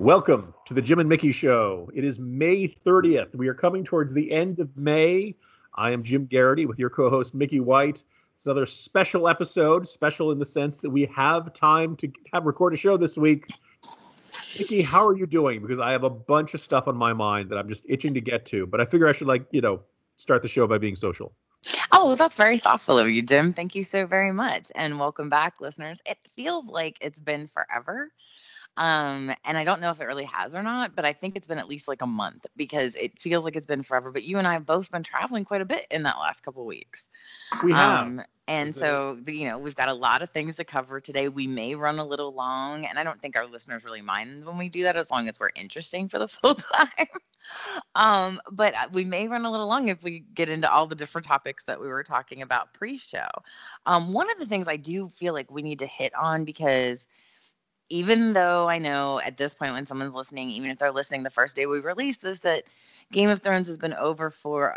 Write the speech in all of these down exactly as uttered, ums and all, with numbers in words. Welcome to the Jim and Mickey Show. It is May thirtieth. We are coming towards the end of May. I am Jim Garrity with your co-host Mickey White. It's another special episode, special in the sense that we have time to have record a show this week. Mickey, how are you doing? Because I have a bunch of stuff on my mind that I'm just itching to get to, but I figure I should, like, you know, start the show by being social. Oh, that's very thoughtful of you, Jim. Thank you so very much. And welcome back, listeners. It feels like it's been forever. Um, and I don't know if it really has or not, but I think it's been at least like a month because it feels like it's been forever. But you and I have both been traveling quite a bit in that last couple of weeks. We have. Um, and Is so, it? you know, we've got a lot of things to cover today. We may run a little long, and I don't think our listeners really mind when we do that as long as we're interesting for the full time. um, but we may run a little long if we get into all the different topics that we were talking about pre-show. Um, one of the things I do feel like we need to hit on, because even though I know at this point when someone's listening, even if they're listening the first day we release this, that Game of Thrones has been over for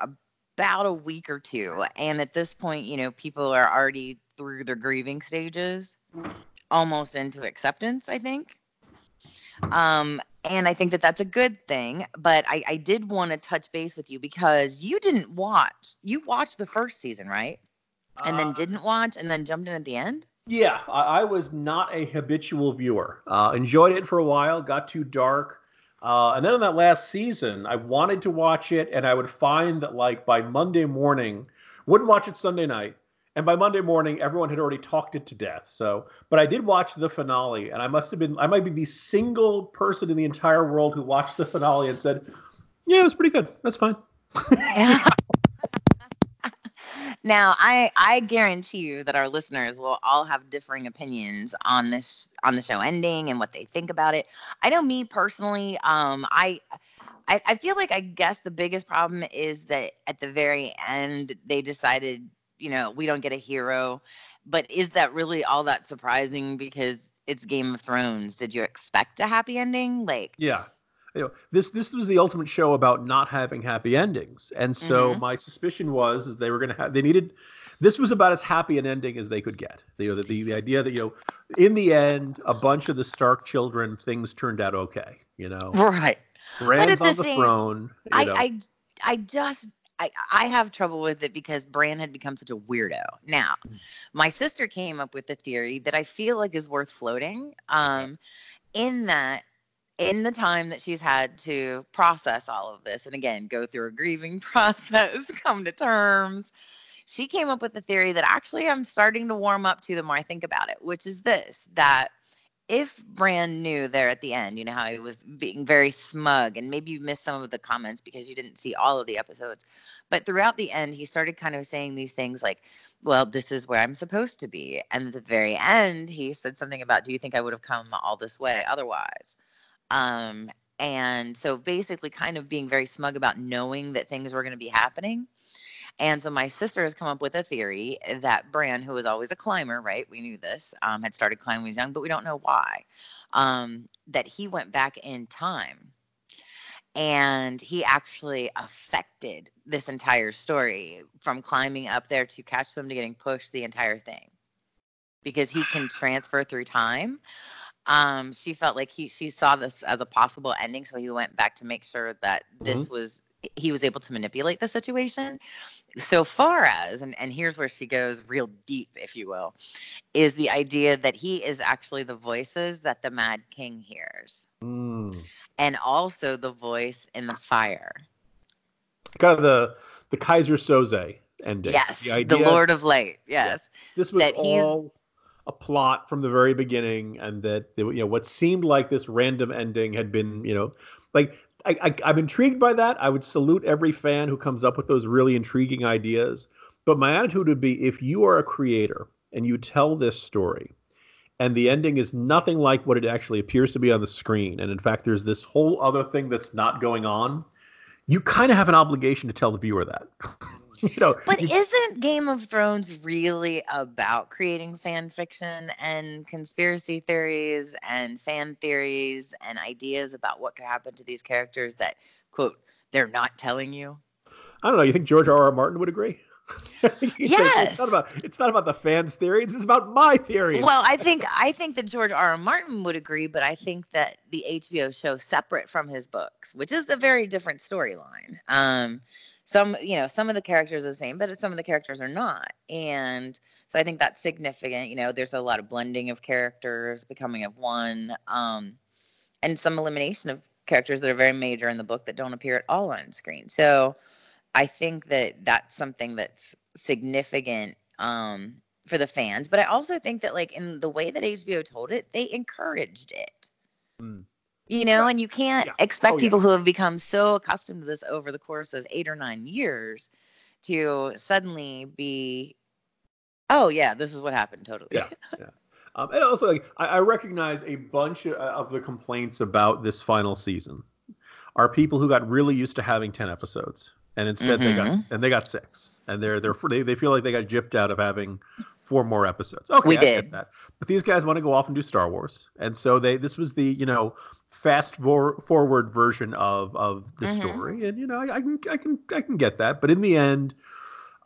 about a week or two. And at this point, you know, people are already through their grieving stages, almost into acceptance, I think. Um, and I think that that's a good thing. But I, I did want to touch base with you because you didn't watch. You watched the first season, right? And uh, then didn't watch and then jumped in at the end? Yeah, I was not a habitual viewer. Uh, enjoyed it for a while, got too dark. Uh, and then in that last season, I wanted to watch it, and I would find that, like, by Monday morning, wouldn't watch it Sunday night, and by Monday morning, everyone had already talked it to death. So, but I did watch the finale, and I must have been, I might be the single person in the entire world who watched the finale and said, yeah, it was pretty good. That's fine. Now, I, I guarantee you that our listeners will all have differing opinions on this, on the show ending and what they think about it. I know me personally, um, I, I I feel like I guess the biggest problem is that at the very end they decided, you know, we don't get a hero. But is that really all that surprising? Because it's Game of Thrones. Did you expect a happy ending? Like, yeah. You know, this this was the ultimate show about not having happy endings, and so mm-hmm. my suspicion was is they were going to have they needed. This was about as happy an ending as they could get. You know, the, the the idea that, you know, in the end, a bunch of the Stark children, things turned out okay. You know, right? Bran's on the same, throne. I, I I just I I have trouble with it because Bran had become such a weirdo. Now, my sister came up with a theory that I feel like is worth floating. Um, in that. In the time that she's had to process all of this, and again, go through a grieving process, come to terms, she came up with the theory that actually I'm starting to warm up to the more I think about it, which is this, that if Bran knew there at the end, you know, how he was being very smug, and maybe you missed some of the comments because you didn't see all of the episodes, but throughout the end, he started kind of saying these things like, well, this is where I'm supposed to be. And at the very end, he said something about, do you think I would have come all this way otherwise? Um, and so basically kind of being very smug about knowing that things were going to be happening. And so my sister has come up with a theory that Bran, who was always a climber, right? We knew this, um, had started climbing when he was young, but we don't know why, um, that he went back in time and he actually affected this entire story from climbing up there to catch them to getting pushed, the entire thing, because he can transfer through time. Um, she felt like he, she saw this as a possible ending. So he went back to make sure that this mm-hmm. was, he was able to manipulate the situation. So far as, and, and here's where she goes real deep, if you will, is the idea that he is actually the voices that the Mad King hears. Mm. And also the voice in the fire. Kind of the, the Kaiser Soze ending. Yes. The, idea, the Lord of Light. Yes. yes. This was that all... He's, a plot from the very beginning, and that, you know, what seemed like this random ending had been, you know, like I, I, I'm intrigued by that. I would salute every fan who comes up with those really intriguing ideas. But my attitude would be, if you are a creator and you tell this story and the ending is nothing like what it actually appears to be on the screen, and in fact, there's this whole other thing that's not going on, you kind of have an obligation to tell the viewer that. You know, but you, isn't Game of Thrones really about creating fan fiction and conspiracy theories and fan theories and ideas about what could happen to these characters that, quote, they're not telling you? I don't know. You think George R R Martin would agree? Yes. Says, it's not about it's not about the fans' theories. It's about my theories. Well, I think I think that George R R. Martin would agree, but I think that the H B O show separate from his books, which is a very different storyline. Um, some you know some of the characters are the same, but some of the characters are not, and so I think that's significant. You know, there's a lot of blending of characters, becoming of one, um, and some elimination of characters that are very major in the book that don't appear at all on screen. So I think that that's something that's significant um, for the fans. But I also think that, like, in the way that H B O told it, they encouraged it, mm. you know, yeah. and you can't yeah. expect oh, people yeah. who have become so accustomed to this over the course of eight or nine years to suddenly be, oh, yeah, this is what happened. Totally. Yeah. yeah. Um, and also, like, I, I recognize a bunch of, of the complaints about this final season are people who got really used to having ten episodes. And instead, mm-hmm. they got and they got six, and they're they're they they feel like they got gypped out of having four more episodes. Okay, we I did. Get that. But these guys want to go off and do Star Wars, and so they this was the you know fast vor- forward version of of the mm-hmm. story, and you know I, I can I can I can get that. But in the end,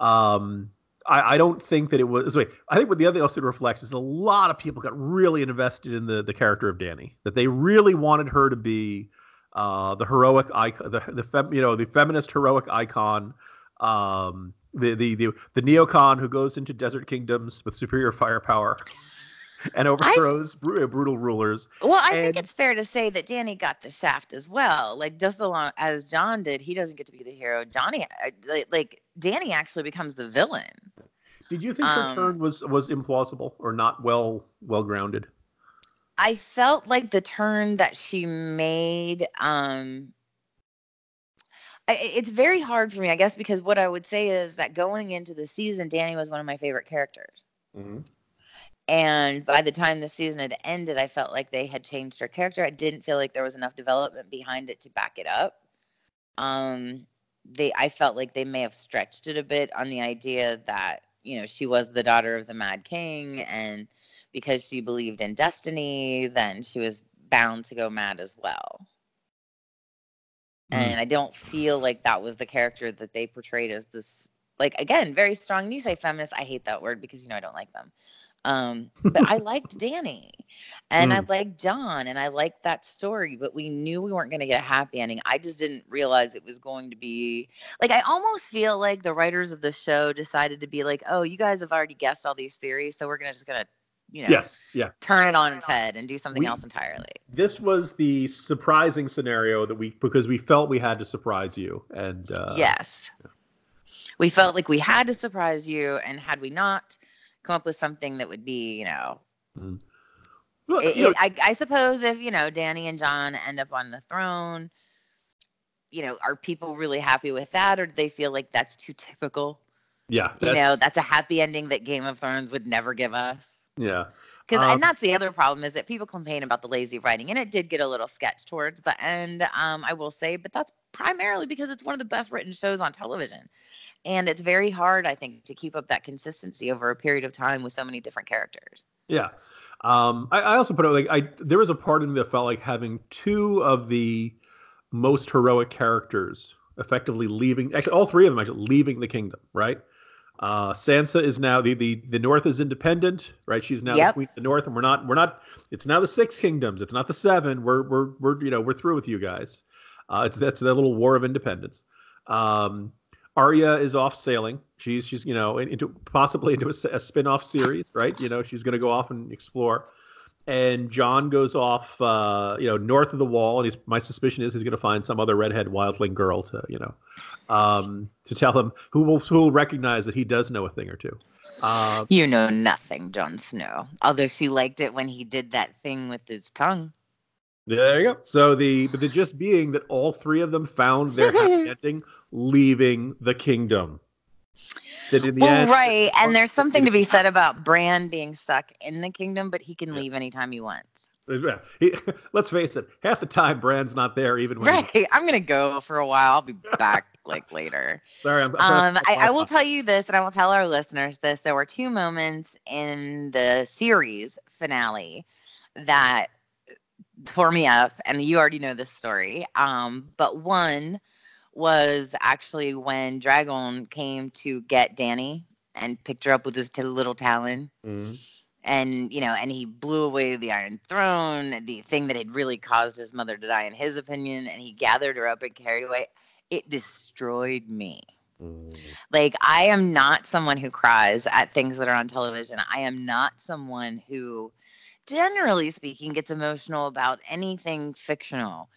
um, I I don't think that it was. Wait, I think what the other also reflects is a lot of people got really invested in the the character of Dani, that they really wanted her to be. Uh, the heroic icon, the the fem, you know the feminist heroic icon, um, the, the the the neocon who goes into desert kingdoms with superior firepower and overthrows I, br- brutal rulers. Well, I and, think it's fair to say that Dani got the shaft as well. Like just so long as John did, he doesn't get to be the hero. Johnny, like, like Dani actually becomes the villain. Did you think um, her turn was was implausible or not well well grounded? I felt like the turn that she made, um, I, it's very hard for me, I guess, because what I would say is that going into the season, Dani was one of my favorite characters. Mm-hmm. And by the time the season had ended, I felt like they had changed her character. I didn't feel like there was enough development behind it to back it up. Um, they, I felt like they may have stretched it a bit on the idea that, you know, she was the daughter of the Mad King and... because she believed in destiny, then she was bound to go mad as well. Mm. And I don't feel like that was the character that they portrayed as this, like, again, very strong. You say feminist, I hate that word because, you know, I don't like them. Um, but I liked Dani, and mm. I liked John, and I liked that story, but we knew we weren't going to get a happy ending. I just didn't realize it was going to be, like, I almost feel like the writers of the show decided to be like, oh, you guys have already guessed all these theories, so we're gonna just going to, You know, yes. Yeah. Turn it on its head and do something we, else entirely. This was the surprising scenario that we, because we felt we had to surprise you, and uh, yes, yeah. we felt like we had to surprise you, and had we not come up with something that would be, you know, mm. well, it, you know it, I, I suppose if you know Dani and John end up on the throne, you know, are people really happy with that, or do they feel like that's too typical? Yeah, you know, that's a happy ending that Game of Thrones would never give us. Yeah. Because um, and that's the other problem is that people complain about the lazy writing, and it did get a little sketch towards the end, um, I will say, but that's primarily because it's one of the best written shows on television. And it's very hard, I think, to keep up that consistency over a period of time with so many different characters. Yeah. Um, I, I also put it like I there was a part of me that felt like having two of the most heroic characters effectively leaving, actually all three of them actually leaving the kingdom, right? Uh, Sansa is now the, the, the North is independent, right? She's now yep. the Queen of the North, and we're not we're not. It's now the Six Kingdoms. It's not the Seven. We're we're we're you know we're through with you guys. Uh, it's that's that little war of independence. Um, Arya is off sailing. She's she's you know into possibly into a, a spin-off series, right? You know she's going to go off and explore. And Jon goes off uh, you know north of the Wall, and he's my suspicion is he's going to find some other redhead wildling girl to you know. Um, to tell him who will who will recognize that he does know a thing or two. Uh, you know nothing, Jon Snow. Although she liked it when he did that thing with his tongue. There you go. So the but the gist being that all three of them found their happy ending, leaving the kingdom. That in the well, end, right, and there's something to be said about Bran being stuck in the kingdom, but he can yeah. leave anytime he wants. He, let's face it, half the time Bran's not there, even when right. He... I'm gonna go for a while. I'll be back like later. Sorry, I'm. I'm um, I, I will tell you this, and I will tell our listeners this: there were two moments in the series finale that tore me up, and you already know this story. Um, but one was actually when Dragon came to get Danny and picked her up with his t- little talon. Mm-hmm. And, you know, and he blew away the Iron Throne, the thing that had really caused his mother to die, in his opinion. And he gathered her up and carried away. It destroyed me. Mm. Like, I am not someone who cries at things that are on television. I am not someone who, generally speaking, gets emotional about anything fictional.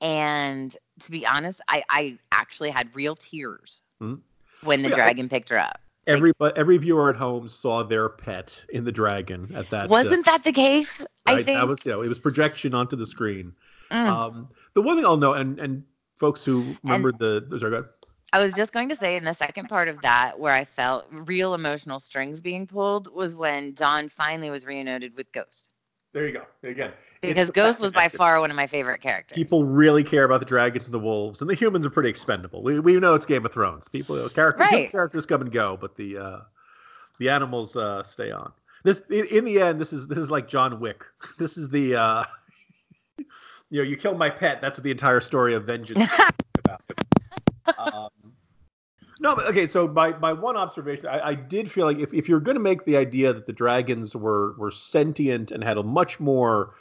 And to be honest, I, I actually had real tears mm. when the yeah, dragon I- picked her up. Every but every viewer at home saw their pet in the dragon at that. Wasn't uh, that the case? Right? I think that was, you know, it was projection onto the screen. Mm. Um, the one thing I'll know, and, and folks who remember the, sorry, go ahead. I was just going to say, in the second part of that, where I felt real emotional strings being pulled, was when John finally was reunited with Ghost. There you go. There you go. Because it's Ghost was by far one of my favorite characters. People really care about the dragons and the wolves, and the humans are pretty expendable. We we know it's Game of Thrones. People characters right. characters come and go, but the uh, the animals uh, stay on. This in, in the end, this is this is like John Wick. This is the uh, you know, you killed my pet. That's what the entire story of vengeance is about. Um, no, but okay. So my, my one observation, I, I did feel like if, if you're going to make the idea that the dragons were were sentient and had a much more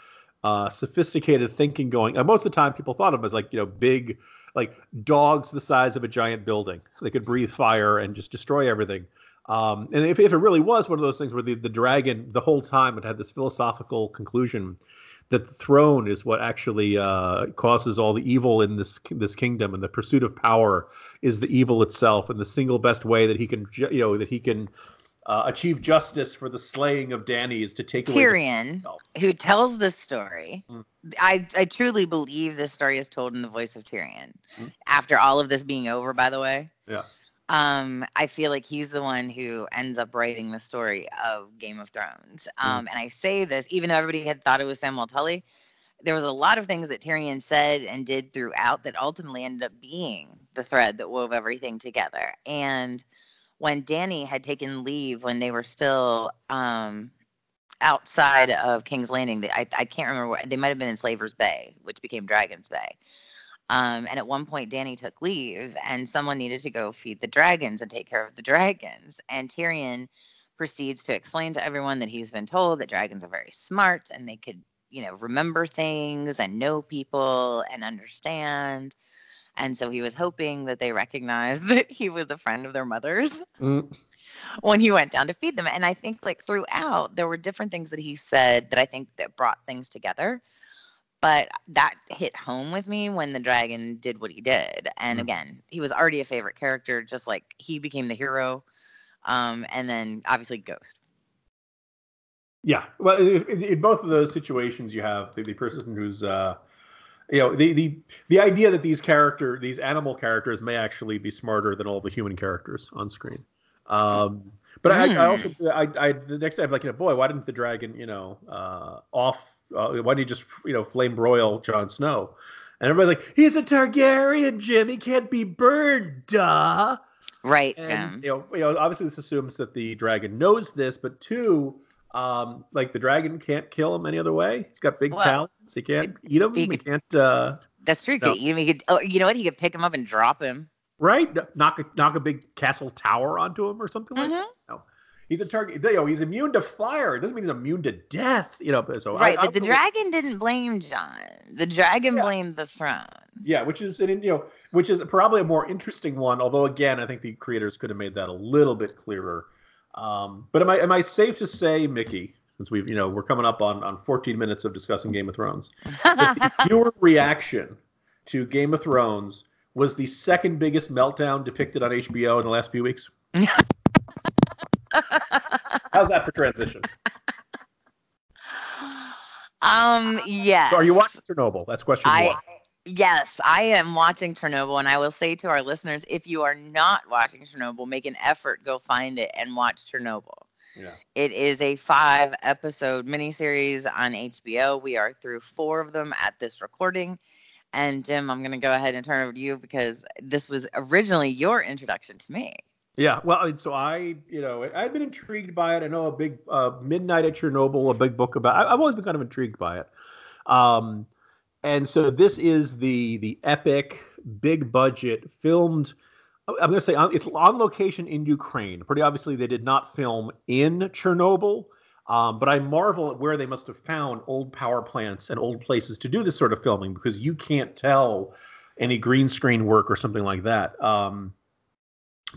uh, sophisticated thinking going, and most of the time people thought of them as like, you know, big, like dogs the size of a giant building. They could breathe fire and just destroy everything. Um, and if, if it really was one of those things where the, the dragon the whole time it had this philosophical conclusion that the throne is what actually uh, causes all the evil in this this kingdom, and the pursuit of power is the evil itself, and the single best way that he can, you know, that he can uh, achieve justice for the slaying of Danny is to take Tyrion, away the- who tells this story. Mm. I I truly believe this story is told in the voice of Tyrion. Mm. After all of this being over, by the way, yeah, um, I feel like he's the one who ends up writing the story of Game of Thrones. Um, mm. And I say this, even though everybody had thought it was Samuel Tully, there was a lot of things that Tyrion said and did throughout that ultimately ended up being the thread that wove everything together. And when Danny had taken leave, when they were still um, outside of King's Landing, they, I, I can't remember, where, they might have been in Slaver's Bay, which became Dragon's Bay. Um, and at one point, Danny took leave, and someone needed to go feed the dragons and take care of the dragons. And Tyrion proceeds to explain to everyone that he's been told that dragons are very smart and they could, you know, remember things and know people and understand. And so he was hoping that they recognized that he was a friend of their mother's mm. when he went down to feed them. And I think, like, throughout, there were different things that he said that I think that brought things together. But that hit home with me when the dragon did what he did. And again, he was already a favorite character, just like he became the hero. Um, and then obviously Ghost. Yeah. Well, in, in both of those situations, you have the, the person who's, uh, you know, the, the the idea that these character, these animal characters may actually be smarter than all the human characters on screen. Um, but mm. I, I also, I, I the next day I'm like, you know, boy, why didn't the dragon, you know, uh, off, Uh, why do you just, you know, flame broil Jon Snow? And everybody's like, he's a Targaryen, Jim. He can't be burned, duh. Right, and, Jim. You know, you know, obviously this assumes that the dragon knows this, but two, um, like the dragon can't kill him any other way. He's got big well, talons. He can't it, eat him. He, he could, can't. Uh, that's true. He no. could eat him. He could. Oh, you know what? He could pick him up and drop him. Right. Knock a knock a big castle tower onto him or something mm-hmm. like that. No. He's a target. You know, he's immune to fire. It doesn't mean he's immune to death. You know, so right. I, but the dragon didn't blame John. The dragon yeah. blamed the throne. Yeah, which is you know, which is probably a more interesting one. Although again, I think the creators could have made that a little bit clearer. Um, but am I am I safe to say, Mickey? Since we've you know we're coming up on on fourteen minutes of discussing Game of Thrones, your reaction to Game of Thrones was the second biggest meltdown depicted on H B O in the last few weeks. How's that for transition? Um, yes. So are you watching Chernobyl? That's question I, one. Yes, I am watching Chernobyl, and I will say to our listeners, if you are not watching Chernobyl, make an effort, go find it and watch Chernobyl. Yeah. It is a five-episode miniseries on H B O. We are through four of them at this recording. And, Jim, I'm going to go ahead and turn it over to you because this was originally your introduction to me. Yeah, well, so I, you know, I've been intrigued by it. I know a big uh, Midnight at Chernobyl, a big book about. I, I've always been kind of intrigued by it, um, and so this is the the epic big budget, filmed, I'm going to say on, it's on location in Ukraine. Pretty obviously they did not film in Chernobyl, um, but I marvel at where they must have found old power plants and old places to do this sort of filming, because you can't tell any green screen work or something like that. Um,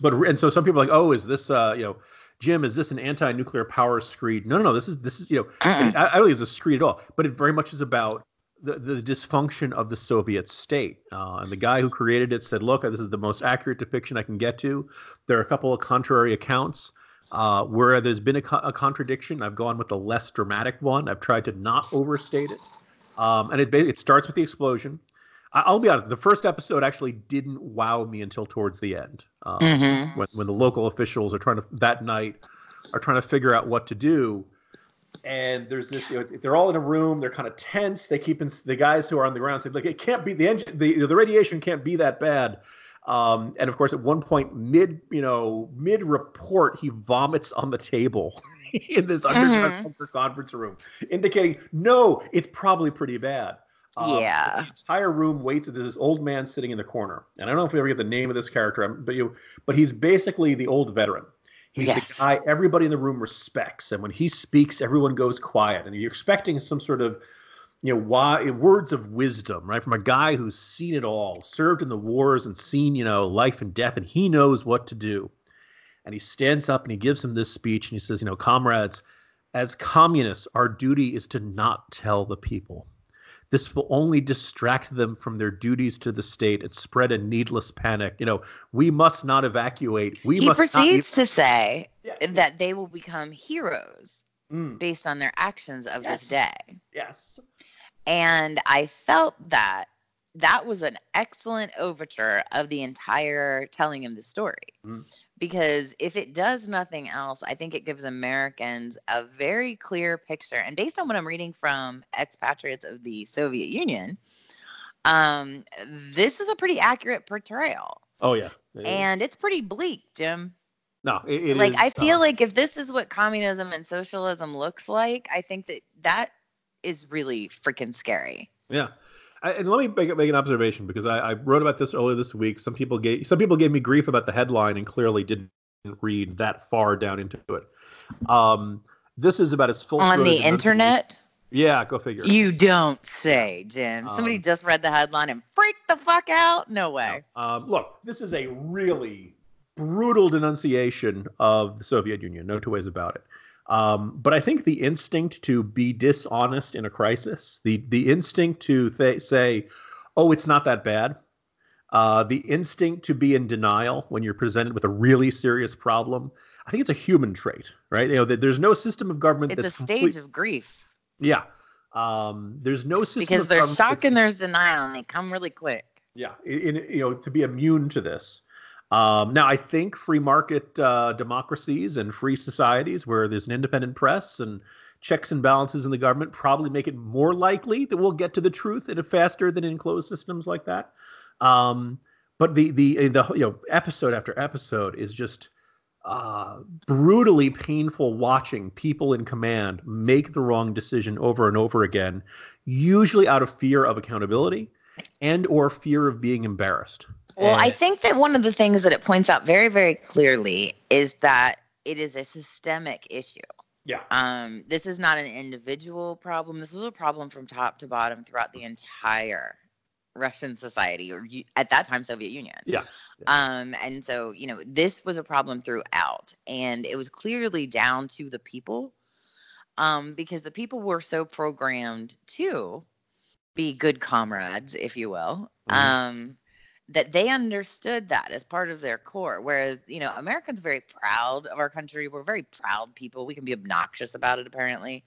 but and so some people are like, oh, is this, uh, you know, Jim, is this an anti-nuclear power screed? No, no, no, this is, this is you know, I, I don't think it's a screed at all, but it very much is about The, the dysfunction of the Soviet state. Uh, and the guy who created it said, look, this is the most accurate depiction I can get to. There are a couple of contrary accounts uh, where there's been a, co- a contradiction. I've gone with the less dramatic one. I've tried to not overstate it. Um, and it, it starts with the explosion. I, I'll be honest, the first episode actually didn't wow me until towards the end. Um, mm-hmm. when, when the local officials are trying to, that night, are trying to figure out what to do. And there's this, you know, they're all in a room. They're kind of tense. They keep in, the guys who are on the ground say, like, it can't be the engine, the, the radiation can't be that bad. Um, and of course, at one point, mid, you know, mid report, he vomits on the table in this mm-hmm. under conference room, indicating, no, it's probably pretty bad. Um, yeah. The entire room waits. There's this old man sitting in the corner, and I don't know if we ever get the name of this character, but you, but he's basically the old veteran. He's yes. the guy everybody in the room respects, and when he speaks, everyone goes quiet. And you're expecting some sort of, you know, why, words of wisdom, right, from a guy who's seen it all, served in the wars and seen, you know, life and death, and he knows what to do. And he stands up and he gives him this speech, and he says, you know, comrades, as communists, our duty is to not tell the people. This will only distract them from their duties to the state and spread a needless panic. You know, we must not evacuate. We he must proceeds not ev- to say yeah. that they will become heroes mm. based on their actions of yes. this day. Yes. And I felt that that was an excellent overture of the entire telling of the story. Mm. Because if it does nothing else, I think it gives Americans a very clear picture. And based on what I'm reading from expatriates of the Soviet Union, um, this is a pretty accurate portrayal. Oh, yeah. It and is. It's pretty bleak, Jim. No, it, it like, is. Like, I feel uh, like if this is what communism and socialism looks like, I think that that is really freaking scary. Yeah. I, and let me make, make an observation, because I, I wrote about this earlier this week. Some people gave some people gave me grief about the headline and clearly didn't read that far down into it. Um, this is about as full on the internet. Yeah, go figure. You don't say, Jim. Somebody um, just read the headline and freaked the fuck out. No way. Um, look, this is a really brutal denunciation of the Soviet Union. No two ways about it. Um, but I think the instinct to be dishonest in a crisis, the the instinct to th- say, oh, it's not that bad, uh, the instinct to be in denial when you're presented with a really serious problem, I think it's a human trait, right? You know, th- there's no system of government. It's that's a stage complete- of grief. Yeah. Um, there's no system because of there's shock and there's denial, and they come really quick. Yeah. In, in, you know, to be immune to this. Um, now, I think free market uh, democracies and free societies where there's an independent press and checks and balances in the government probably make it more likely that we'll get to the truth in a faster than in closed systems like that. Um, but the, the, the, you know, episode after episode is just uh, brutally painful, watching people in command make the wrong decision over and over again, usually out of fear of accountability and or fear of being embarrassed. Well, I think that one of the things that it points out very, very clearly is that it is a systemic issue. Yeah. Um, this is not an individual problem. This was a problem from top to bottom throughout the entire Russian society, or at that time, Soviet Union. Yeah. yeah. Um, and so, you know, this was a problem throughout, and it was clearly down to the people, um, because the people were so programmed to be good comrades, if you will. Mm-hmm. Um, that they understood that as part of their core. Whereas, you know, Americans are very proud of our country. We're very proud people. We can be obnoxious about it, apparently.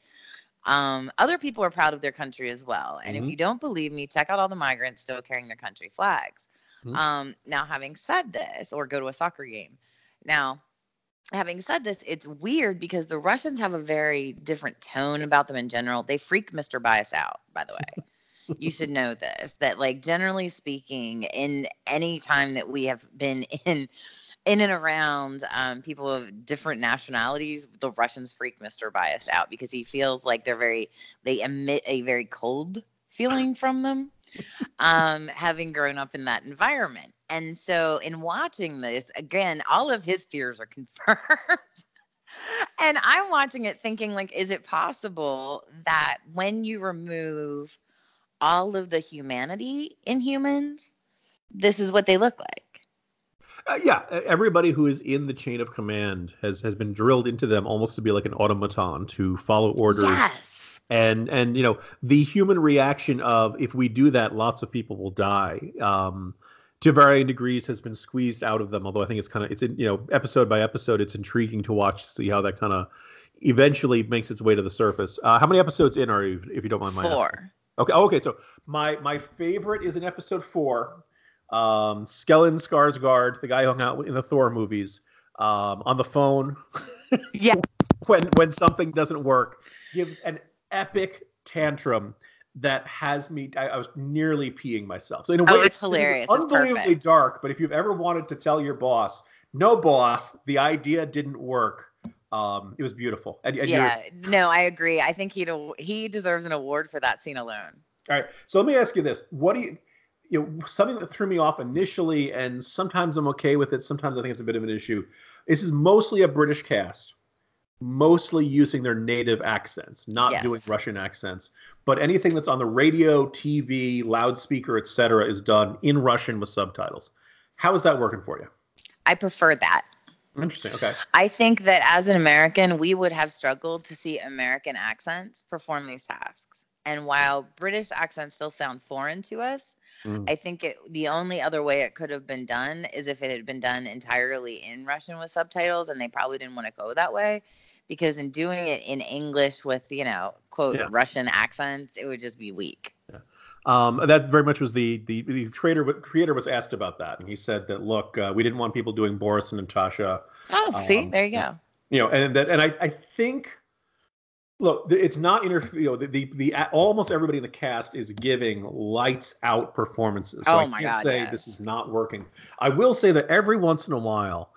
Um, other people are proud of their country as well. And mm-hmm. if you don't believe me, check out all the migrants still carrying their country flags. Mm-hmm. Um, now, having said this, or go to a soccer game. Now, having said this, it's weird because the Russians have a very different tone about them in general. They freak Mister Bias out, by the way. You should know this, that like generally speaking, in any time that we have been in in and around um, people of different nationalities, the Russians freak Mister Bias out because he feels like they're very, they emit a very cold feeling from them. um, having grown up in that environment. And so in watching this, again, all of his fears are confirmed. And I'm watching it thinking, like, is it possible that when you remove all of the humanity in humans, this is what they look like? Uh, yeah, everybody who is in the chain of command has, has been drilled into them almost to be like an automaton, to follow orders. Yes. And, and you know, the human reaction of, if we do that, lots of people will die, um, to varying degrees has been squeezed out of them. Although I think it's kind of, it's in, you know, episode by episode, it's intriguing to watch, see how that kind of eventually makes its way to the surface. Uh, how many episodes in are you, if you don't mind my Four. Asking? Okay. Oh, okay. So my, my favorite is in episode four. Um, Stellan Skarsgård, the guy who hung out in the Thor movies, um, on the phone. Yeah. when when something doesn't work, gives an epic tantrum that has me. I, I was nearly peeing myself. So in a way, oh, it's hilarious. It's unbelievably it's dark. But if you've ever wanted to tell your boss, "No, boss, the idea didn't work," um, it was beautiful. And, and yeah. No, I agree. I think he he deserves an award for that scene alone. All right. So let me ask you this: What do you? You know, something that threw me off initially, and sometimes I'm okay with it, sometimes I think it's a bit of an issue. This is mostly a British cast, mostly using their native accents, not yes. doing Russian accents. But anything that's on the radio, T V, loudspeaker, et cetera, is done in Russian with subtitles. How is that working for you? I prefer that. Interesting. Okay. I think that as an American, we would have struggled to see American accents perform these tasks. And while British accents still sound foreign to us, Mm. I think it, the only other way it could have been done is if it had been done entirely in Russian with subtitles, and they probably didn't want to go that way, because in doing it in English with, you know, quote, yeah. Russian accents, it would just be weak. Yeah. Um, that very much was the, the, the creator, creator was asked about that. And he said that, look, uh, we didn't want people doing Boris and Natasha. Oh, um, see, there you go. You know, and that, and I, I think, look, it's not interfe- you know, the, the the almost everybody in the cast is giving lights out performances. So oh my I can't God, say yes. this is not working. I will say that every once in a while,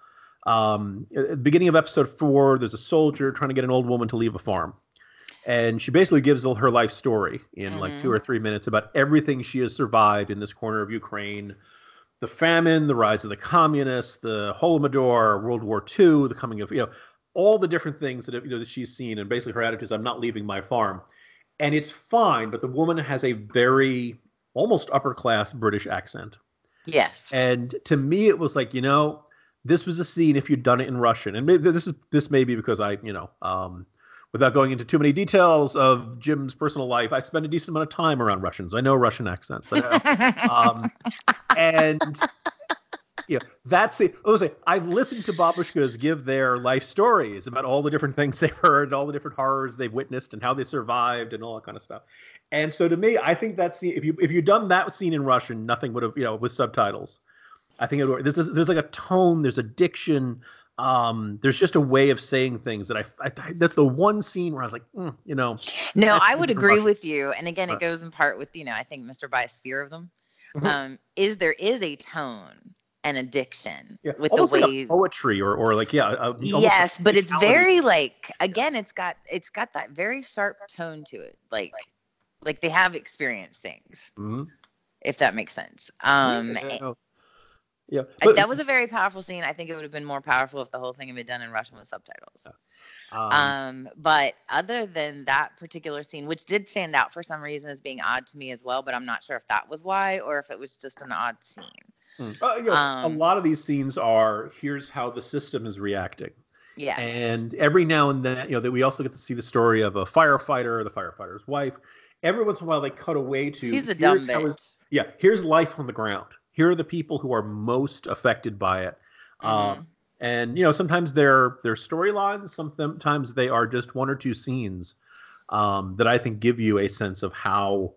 um, at the beginning of episode four, there's a soldier trying to get an old woman to leave a farm, and she basically gives her life story in mm-hmm. like two or three minutes about everything she has survived in this corner of Ukraine: the famine, the rise of the communists, the Holodomor, World War Two, the coming of you know. all the different things that, you know, that she's seen, and basically her attitude is, I'm not leaving my farm. And it's fine, but the woman has a very almost upper-class British accent. Yes. And to me, it was like, you know, this was a scene if you'd done it in Russian. And maybe this is this may be because I, you know, um, without going into too many details of Jim's personal life, I spend a decent amount of time around Russians. I know Russian accents. I know. um, and... Yeah, that's the. I was like, I've listened to babushkas give their life stories about all the different things they've heard, all the different horrors they've witnessed, and how they survived, and all that kind of stuff. And so, to me, I think that scene, if you if you'd done that scene in Russian, nothing would have, you know, with subtitles. I think it would, there's there's like a tone, there's a diction, um, there's just a way of saying things that I, I that's the one scene where I was like, mm, you know. No, I would agree Russian. With you, and again, it goes in part with, you know, I think Mister Bias' fear of them. Mm-hmm. Um, is there is a tone. An addiction yeah, with the way like poetry or, or like, yeah. A, yes. Like but it's very like, again, it's got, it's got that very sharp tone to it. Like, right. like they have experienced things, mm-hmm. if that makes sense. Um, yeah. And, yeah. But, that was a very powerful scene. I think it would have been more powerful if the whole thing had been done in Russian with subtitles. Um, um, but other than that particular scene, which did stand out for some reason as being odd to me as well, but I'm not sure if that was why, or if it was just an odd scene. Uh, you know, um, a lot of these scenes are, here's how the system is reacting. Yeah. And every now and then, you know, that we also get to see the story of a firefighter, the firefighter's wife. Every once in a while, they cut away to. She's a dumb bitch. Yeah. Here's life on the ground. Here are the people who are most affected by it. Mm-hmm. Um, and, you know, sometimes they're, they're storylines. Sometimes they are just one or two scenes um, that I think give you a sense of how.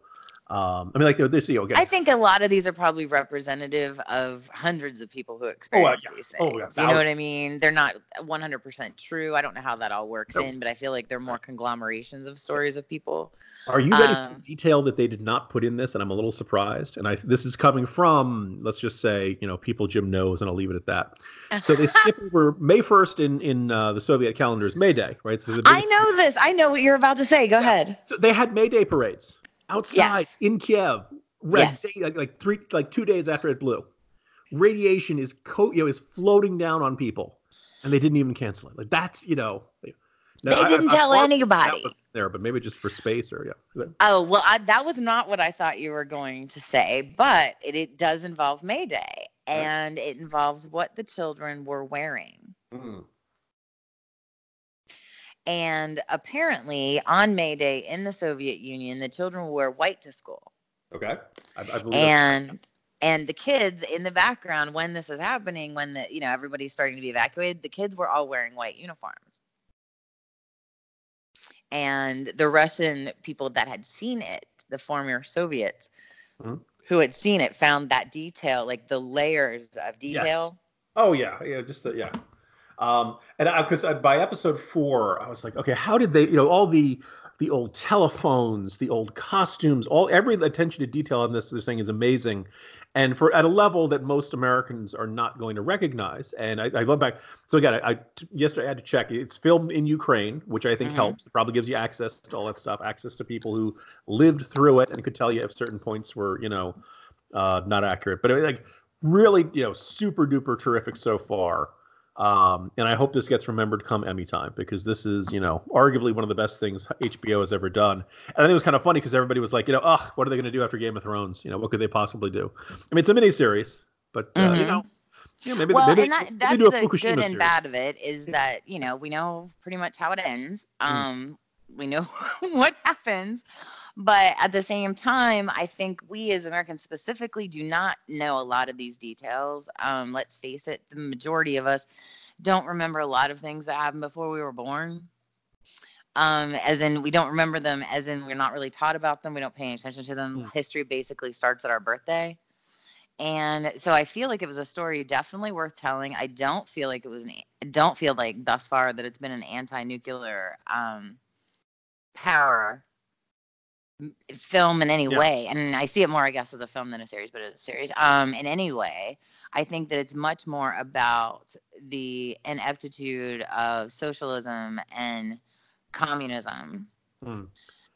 Um, I mean, like this. You know, I think a lot of these are probably representative of hundreds of people who experience oh, yeah. these things. Oh, yeah. You know what I mean? They're not one hundred percent true. I don't know how that all works no. in, but I feel like they're more conglomerations of stories of people. Are you ready um, for the detail that they did not put in this? And I'm a little surprised. And I this is coming from, let's just say, you know, people Jim knows, and I'll leave it at that. So they skip over May first in in uh, the Soviet calendar is May Day, right? So I know period. this. I know what you're about to say. Go yeah. ahead. So they had May Day parades. Outside, yeah. in Kiev, Yes. Day, like, like three, like two days after it blew, radiation is co- you know, is floating down on people, and they didn't even cancel it. Like that's you know. Now, they didn't I, I, tell I anybody. There, but maybe just for space or yeah. Oh well, I, that was not what I thought you were going to say, but it, it does involve May Day, and yes. It involves what the children were wearing. Mm-hmm. And apparently, on May Day in the Soviet Union, the children will wear white to school. Okay, I, I believe. And that. And the kids in the background, when this is happening, when the you know everybody's starting to be evacuated, the kids were all wearing white uniforms. And the Russian people that had seen it, the former Soviets, mm-hmm. who had seen it, found that detail, like the layers of detail. Yes. Oh yeah, yeah, just the yeah. Um, and because by episode four, I was like, okay, how did they, you know, all the the old telephones, the old costumes, all every attention to detail on this this thing is amazing, and for at a level that most Americans are not going to recognize. And I, I went back, so again, I, I yesterday I had to check. It's filmed in Ukraine, which I think mm-hmm. helps. It probably gives you access to all that stuff, access to people who lived through it and could tell you if certain points were, you know, uh, not accurate. But I mean, like, really, you know, super duper terrific so far. Um, and I hope this gets remembered come Emmy time, because this is, you know, arguably one of the best things H B O has ever done. And I think it was kind of funny because everybody was like, you know, oh, what are they going to do after Game of Thrones? You know, what could they possibly do? I mean, it's a miniseries, but, uh, mm-hmm. you know, yeah, maybe, well, maybe, and that, maybe that's they do a the Fukushima good and series. Bad of it is that, you know, we know pretty much how it ends. Um, mm. We know what happens. But at the same time, I think we as Americans specifically do not know a lot of these details. Um, let's face it, the majority of us don't remember a lot of things that happened before we were born. Um, as in, we don't remember them, as in we're not really taught about them. We don't pay any attention to them. Yeah. History basically starts at our birthday. And so I feel like it was a story definitely worth telling. I don't feel like it was an, I don't feel like thus far that it's been an anti-nuclear um, power film in any yeah. way, and I see it more, I guess, as a film than a series, but as a series. Um, in any way, I think that it's much more about the ineptitude of socialism and communism. Mm.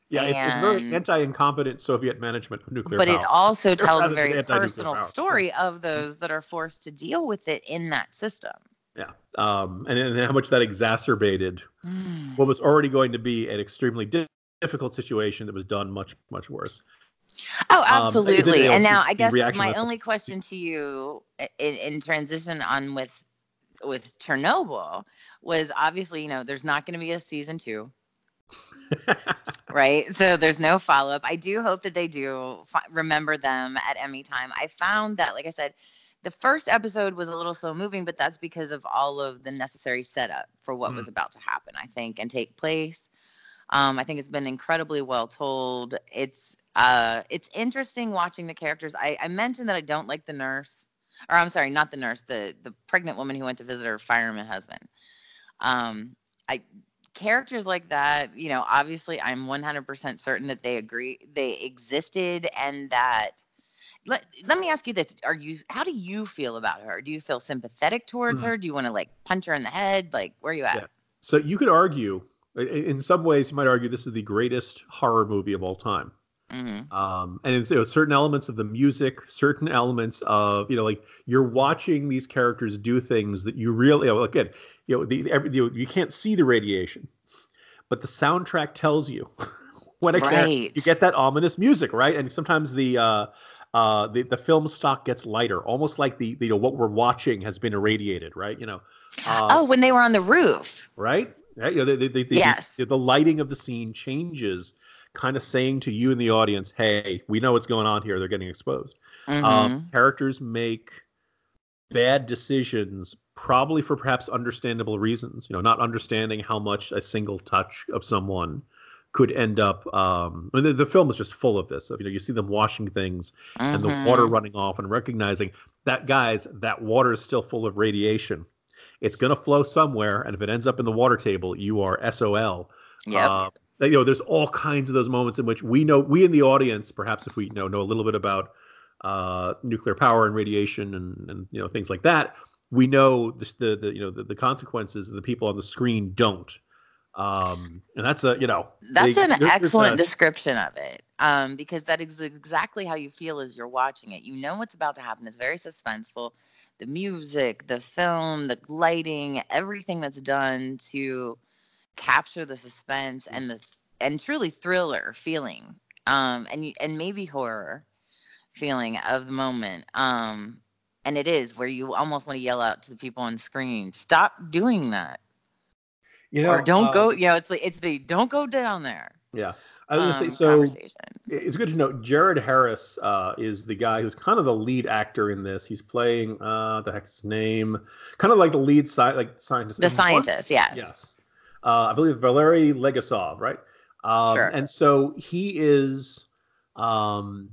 Yeah, and, it's, it's very anti-incompetent Soviet management of nuclear but power. But it also tells a very personal power. story of those that are forced to deal with it in that system. Yeah, um, and, and how much that exacerbated mm. what was already going to be an extremely difficult difficult situation that was done much, much worse. Oh, absolutely. Um, and now I guess my only question to you in, in transition on with with Chernobyl was obviously, you know, there's not going to be a season two, right? So there's no follow-up. I do hope that they do fi- remember them at Emmy time. I found that, like I said, the first episode was a little slow moving, but that's because of all of the necessary setup for what mm. was about to happen, I think, and take place. Um, I think it's been incredibly well told. It's uh, it's interesting watching the characters. I, I mentioned that I don't like the nurse, or I'm sorry, not the nurse, the the pregnant woman who went to visit her fireman husband. Um, I characters like that, you know, obviously I'm one hundred percent certain that they agree they existed, and that. Let Let me ask you this: Are you how do you feel about her? Do you feel sympathetic towards mm-hmm. her? Do you want to like punch her in the head? Like, where are you at? Yeah. So you could argue. In some ways, you might argue this is the greatest horror movie of all time. Mm-hmm. Um, and it's, you know, certain elements of the music, certain elements of, you know, like you're watching these characters do things that you really, you know, again, you know, the, every, you, you can't see the radiation, but the soundtrack tells you when it right. you get that ominous music, right? And sometimes the uh, uh, the, the film stock gets lighter, almost like the, the you know what we're watching has been irradiated, right? You know. Uh, oh, when they were on the roof, right? Right? You know, the, the, the, yes. the, the lighting of the scene changes, kind of saying to you in the audience, hey, we know what's going on here. They're getting exposed. Mm-hmm. Um, characters make bad decisions, probably for perhaps understandable reasons, you know, not understanding how much a single touch of someone could end up. Um, the, the film is just full of this. So, you know, you see them washing things mm-hmm. and the water running off and recognizing that, guys, that water is still full of radiation. It's going to flow somewhere, and if it ends up in the water table, you are S O L. Yeah. Uh, you know, there's all kinds of those moments in which we know, we in the audience, perhaps if we you know know a little bit about uh, nuclear power and radiation and, and you know things like that, we know the the, the you know the, the consequences, and the people on the screen don't. Um, and that's a, you know, that's they, an there's, excellent there's a, description of it. Um, because that is exactly how you feel as you're watching it. You know what's about to happen. It's very suspenseful. The music, the film, the lighting, everything that's done to capture the suspense and the and truly thriller feeling, um, and and maybe horror feeling of the moment. Um, and it is where you almost want to yell out to the people on screen, "Stop doing that!" You know, or don't um, go. You know, it's like, it's the "Don't go down there." Yeah. I was going to say, um, so it's good to know Jared Harris uh, is the guy who's kind of the lead actor in this. He's playing, uh, the heck's his name, kind of like the lead sci- like scientist. The and scientist, once, yes. Yes. Uh, I believe Valery Legasov, right? Um, sure. And so he is, um,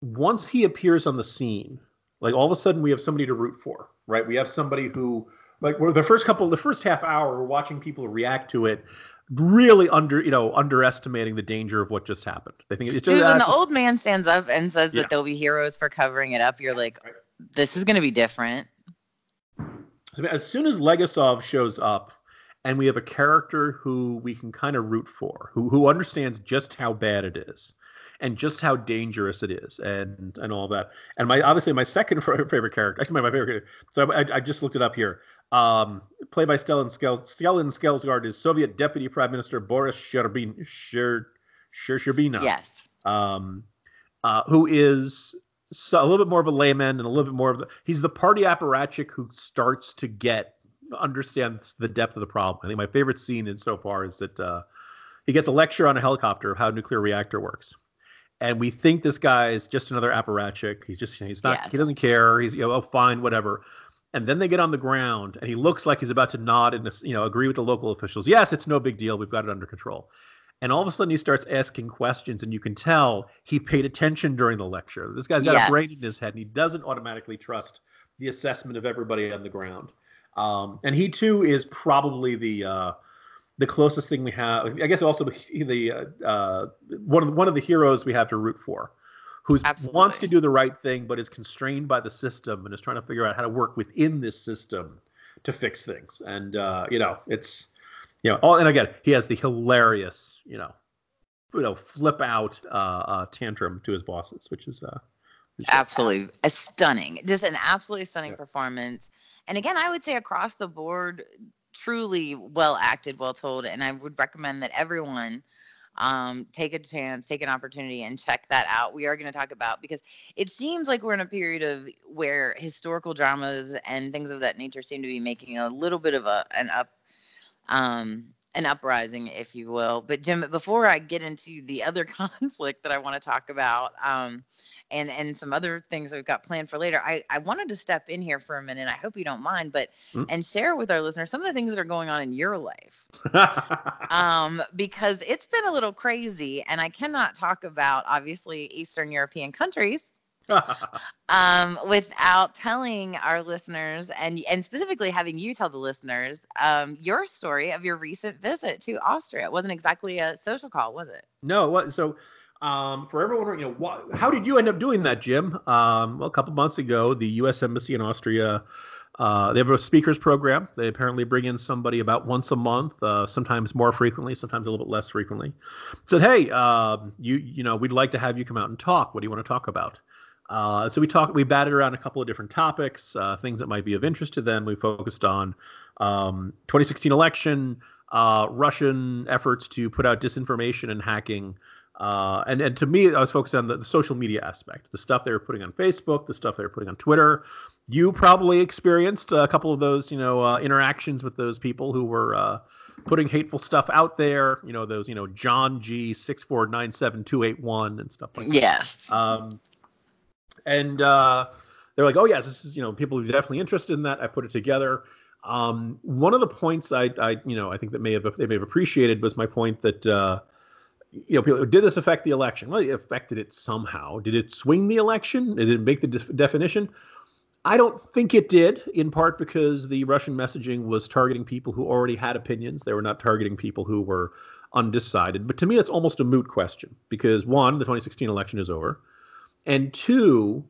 once he appears on the scene, like all of a sudden we have somebody to root for, right? We have somebody who, like, we're the first couple, the first half hour, we're watching people react to it. Really under, you know, underestimating the danger of what just happened. They think it's just, dude, when the old man stands up and says yeah. that they'll be heroes for covering it up, you're like, this is going to be different. So as soon as Legasov shows up, and we have a character who we can kind of root for, who who understands just how bad it is, and just how dangerous it is, and and all that. And my obviously my second favorite character, actually my, my favorite character. So I, I, I just looked it up here. Um, played by Stellan Skels, Stellan Skelsgård is Soviet Deputy Prime Minister Boris Sherbin, Sher, Sherbina. Yes. Um, uh, who is a little bit more of a layman and a little bit more of the, he's the party apparatchik who starts to get, understands the depth of the problem. I think my favorite scene in so far is that, uh, he gets a lecture on a helicopter of how a nuclear reactor works. And we think this guy is just another apparatchik. He's just, he's not, yes. he doesn't care. He's, you know, oh, fine, whatever. And then they get on the ground, and he looks like he's about to nod and, you know, agree with the local officials. Yes, it's no big deal. We've got it under control. And all of a sudden, he starts asking questions, and you can tell he paid attention during the lecture. This guy's got yes. a brain in his head, and he doesn't automatically trust the assessment of everybody on the ground. Um, and he, too, is probably the uh, the closest thing we have. I guess also the uh, one of one of the heroes we have to root for. Who wants to do the right thing, but is constrained by the system and is trying to figure out how to work within this system to fix things. And, uh, you know, it's, you know, all, and again, he has the hilarious, you know, you know, flip out uh, uh, tantrum to his bosses, which is uh, absolutely a stunning, just an absolutely stunning yeah. performance. And again, I would say across the board, truly well acted, well told. And I would recommend that everyone um take a chance, take an opportunity, and check that out. We are going to talk about, because it seems like we're in a period of where historical dramas and things of that nature seem to be making a little bit of a an up um an uprising, if you will. But Jim, before I get into the other conflict that I want to talk about, um and and some other things that we've got planned for later, i i wanted to step in here for a minute, I hope you don't mind, but mm-hmm. and share with our listeners some of the things that are going on in your life, um because it's been a little crazy, and I cannot talk about obviously Eastern European countries um without telling our listeners, and and specifically having you tell the listeners um your story of your recent visit to Austria. It wasn't exactly a social call, was it? No, it wasn't. So Um, for everyone, you know, wh- how did you end up doing that, Jim? Um, well, a couple months ago, the U S Embassy in Austria, uh, they have a speakers program. They apparently bring in somebody about once a month, uh, sometimes more frequently, sometimes a little bit less frequently. Said, hey, uh, you you know, we'd like to have you come out and talk. What do you want to talk about? Uh, so we talked, we batted around a couple of different topics, uh, things that might be of interest to them. We focused on um, twenty sixteen election, uh, Russian efforts to put out disinformation and hacking. Uh, and, and to me, I was focused on the, the social media aspect, the stuff they were putting on Facebook, the stuff they were putting on Twitter. You probably experienced a couple of those, you know, uh, interactions with those people who were uh, putting hateful stuff out there. You know, those, you know, John G six four nine seven two eight one and stuff like that. Yes. Um, and uh, they're like, oh, yes, this is, you know, people who are definitely interested in that. I put it together. Um, one of the points I, I, you know, I think that may have they may have appreciated was my point that uh, you know, people, did this affect the election? Well, it affected it somehow. Did it swing the election? Did it make the de- definition? I don't think it did, in part because the Russian messaging was targeting people who already had opinions. They were not targeting people who were undecided. But to me, it's almost a moot question because, one, the twenty sixteen election is over. And two,